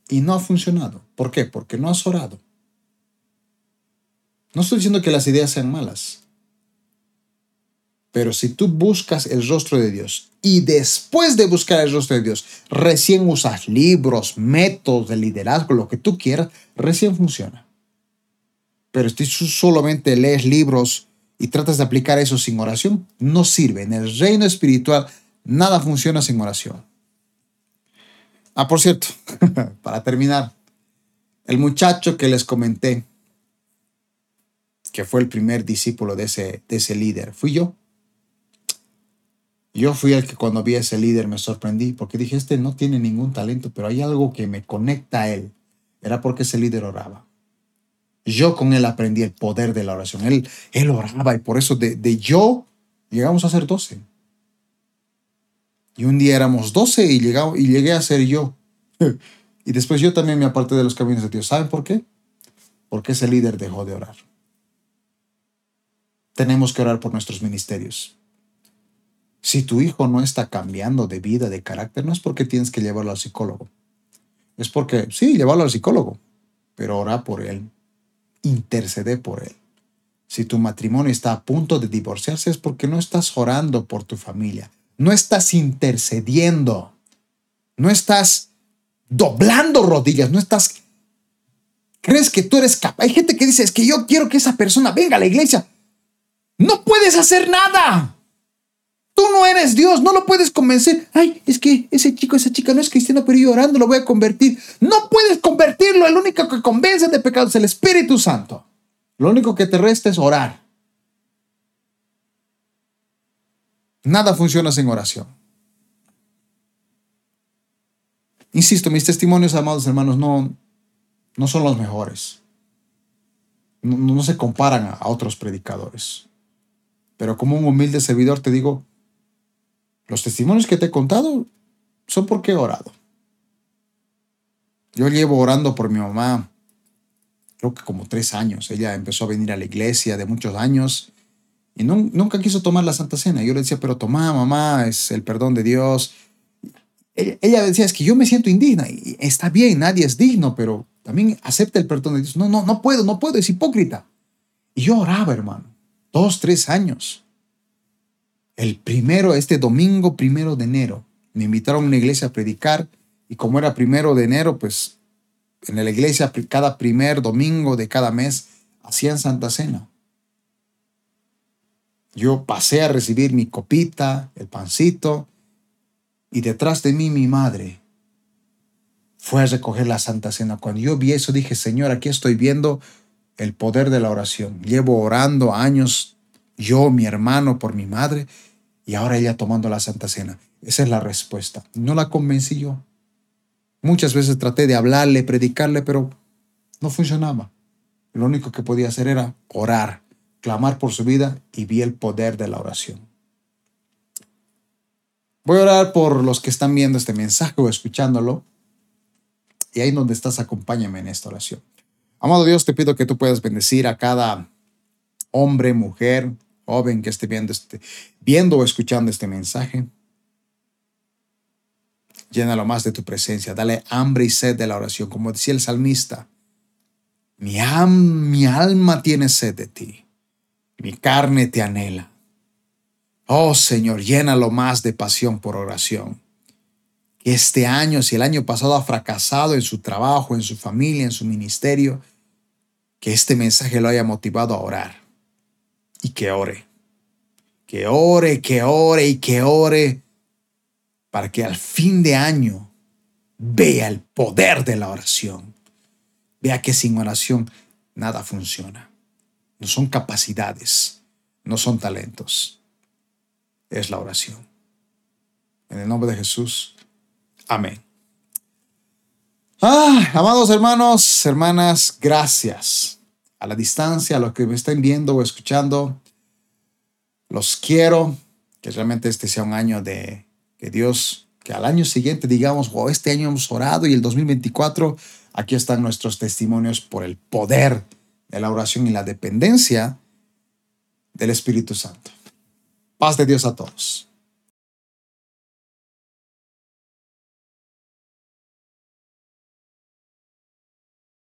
y no ha funcionado. ¿Por qué? Porque no has orado. No estoy diciendo que las ideas sean malas, pero si tú buscas el rostro de Dios y después de buscar el rostro de Dios, recién usas libros, métodos de liderazgo, lo que tú quieras, recién funciona. Pero si tú solamente lees libros y tratas de aplicar eso sin oración, no sirve. En el reino espiritual, nada funciona sin oración. Ah, por cierto, para terminar, el muchacho que les comenté, que fue el primer discípulo de ese, de ese líder, fui yo. Yo fui el que cuando vi a ese líder me sorprendí, porque dije, este no tiene ningún talento, pero hay algo que me conecta a él. Era porque ese líder oraba. Yo con él aprendí el poder de la oración. Él, él oraba y por eso de, de yo llegamos a ser doce. Y un día éramos doce y, llegaba, y llegué a ser yo. Y después yo también me aparté de los caminos de Dios. ¿Saben por qué? Porque ese líder dejó de orar. Tenemos que orar por nuestros ministerios. Si tu hijo no está cambiando de vida, de carácter, no es porque tienes que llevarlo al psicólogo. Es porque, sí, llevarlo al psicólogo, pero ora por él. Intercede por él. Si tu matrimonio está a punto de divorciarse, es porque no estás orando por tu familia. No estás intercediendo. No estás doblando rodillas. No estás... ¿Crees que tú eres capaz? Hay gente que dice, es que yo quiero que esa persona venga a la iglesia. No puedes hacer nada. Tú no eres Dios, no lo puedes convencer. Ay, es que ese chico, esa chica no es cristiano, pero yo orando lo voy a convertir. No puedes convertirlo. El único que convence de pecado es el Espíritu Santo. Lo único que te resta es orar. Nada funciona sin oración. Insisto, mis testimonios, amados hermanos, no, no son los mejores. No, no se comparan a, a otros predicadores. Pero como un humilde servidor te digo, los testimonios que te he contado son porque he orado. Yo llevo orando por mi mamá, creo que como tres años. Ella empezó a venir a la iglesia de muchos años y no, nunca quiso tomar la Santa Cena. Yo le decía, pero toma, mamá, es el perdón de Dios. Ella decía, es que yo me siento indigna. Y está bien, nadie es digno, pero también acepta el perdón de Dios. No, no, no puedo, no puedo, es hipócrita. Y yo oraba, hermano, dos, tres años. El primero, este domingo primero de enero, me invitaron a una iglesia a predicar y como era primero de enero, pues en la iglesia cada primer domingo de cada mes hacían Santa Cena. Yo pasé a recibir mi copita, el pancito y detrás de mí mi madre fue a recoger la Santa Cena. Cuando yo vi eso dije, Señor, aquí estoy viendo el poder de la oración. Llevo orando años, yo, mi hermano, por mi madre, y ahora ella tomando la Santa Cena. Esa es la respuesta. No la convencí yo. Muchas veces traté de hablarle, predicarle, pero no funcionaba. Lo único que podía hacer era orar, clamar por su vida, y vi el poder de la oración. Voy a orar por los que están viendo este mensaje o escuchándolo, y ahí donde estás, acompáñame en esta oración. Amado Dios, te pido que tú puedas bendecir a cada hombre, mujer, joven que esté viendo, este, viendo o escuchando este mensaje. Llénalo más de tu presencia. Dale hambre y sed de la oración. Como decía el salmista, mi, am, mi alma tiene sed de ti. Mi carne te anhela. Oh Señor, llénalo más de pasión por oración. Este año, si el año pasado ha fracasado en su trabajo, en su familia, en su ministerio, que este mensaje lo haya motivado a orar. Y que ore, que ore, que ore y que ore para que al fin de año vea el poder de la oración. Vea que sin oración nada funciona. No son capacidades, no son talentos. Es la oración. En el nombre de Jesús. Amén. Ah, amados hermanos, hermanas, gracias. A la distancia, a los que me estén viendo o escuchando, los quiero. Que realmente este sea un año de que Dios, que al año siguiente digamos, wow, este año hemos orado y el dos mil veinticuatro, aquí están nuestros testimonios por el poder de la oración y la dependencia del Espíritu Santo. Paz de Dios a todos.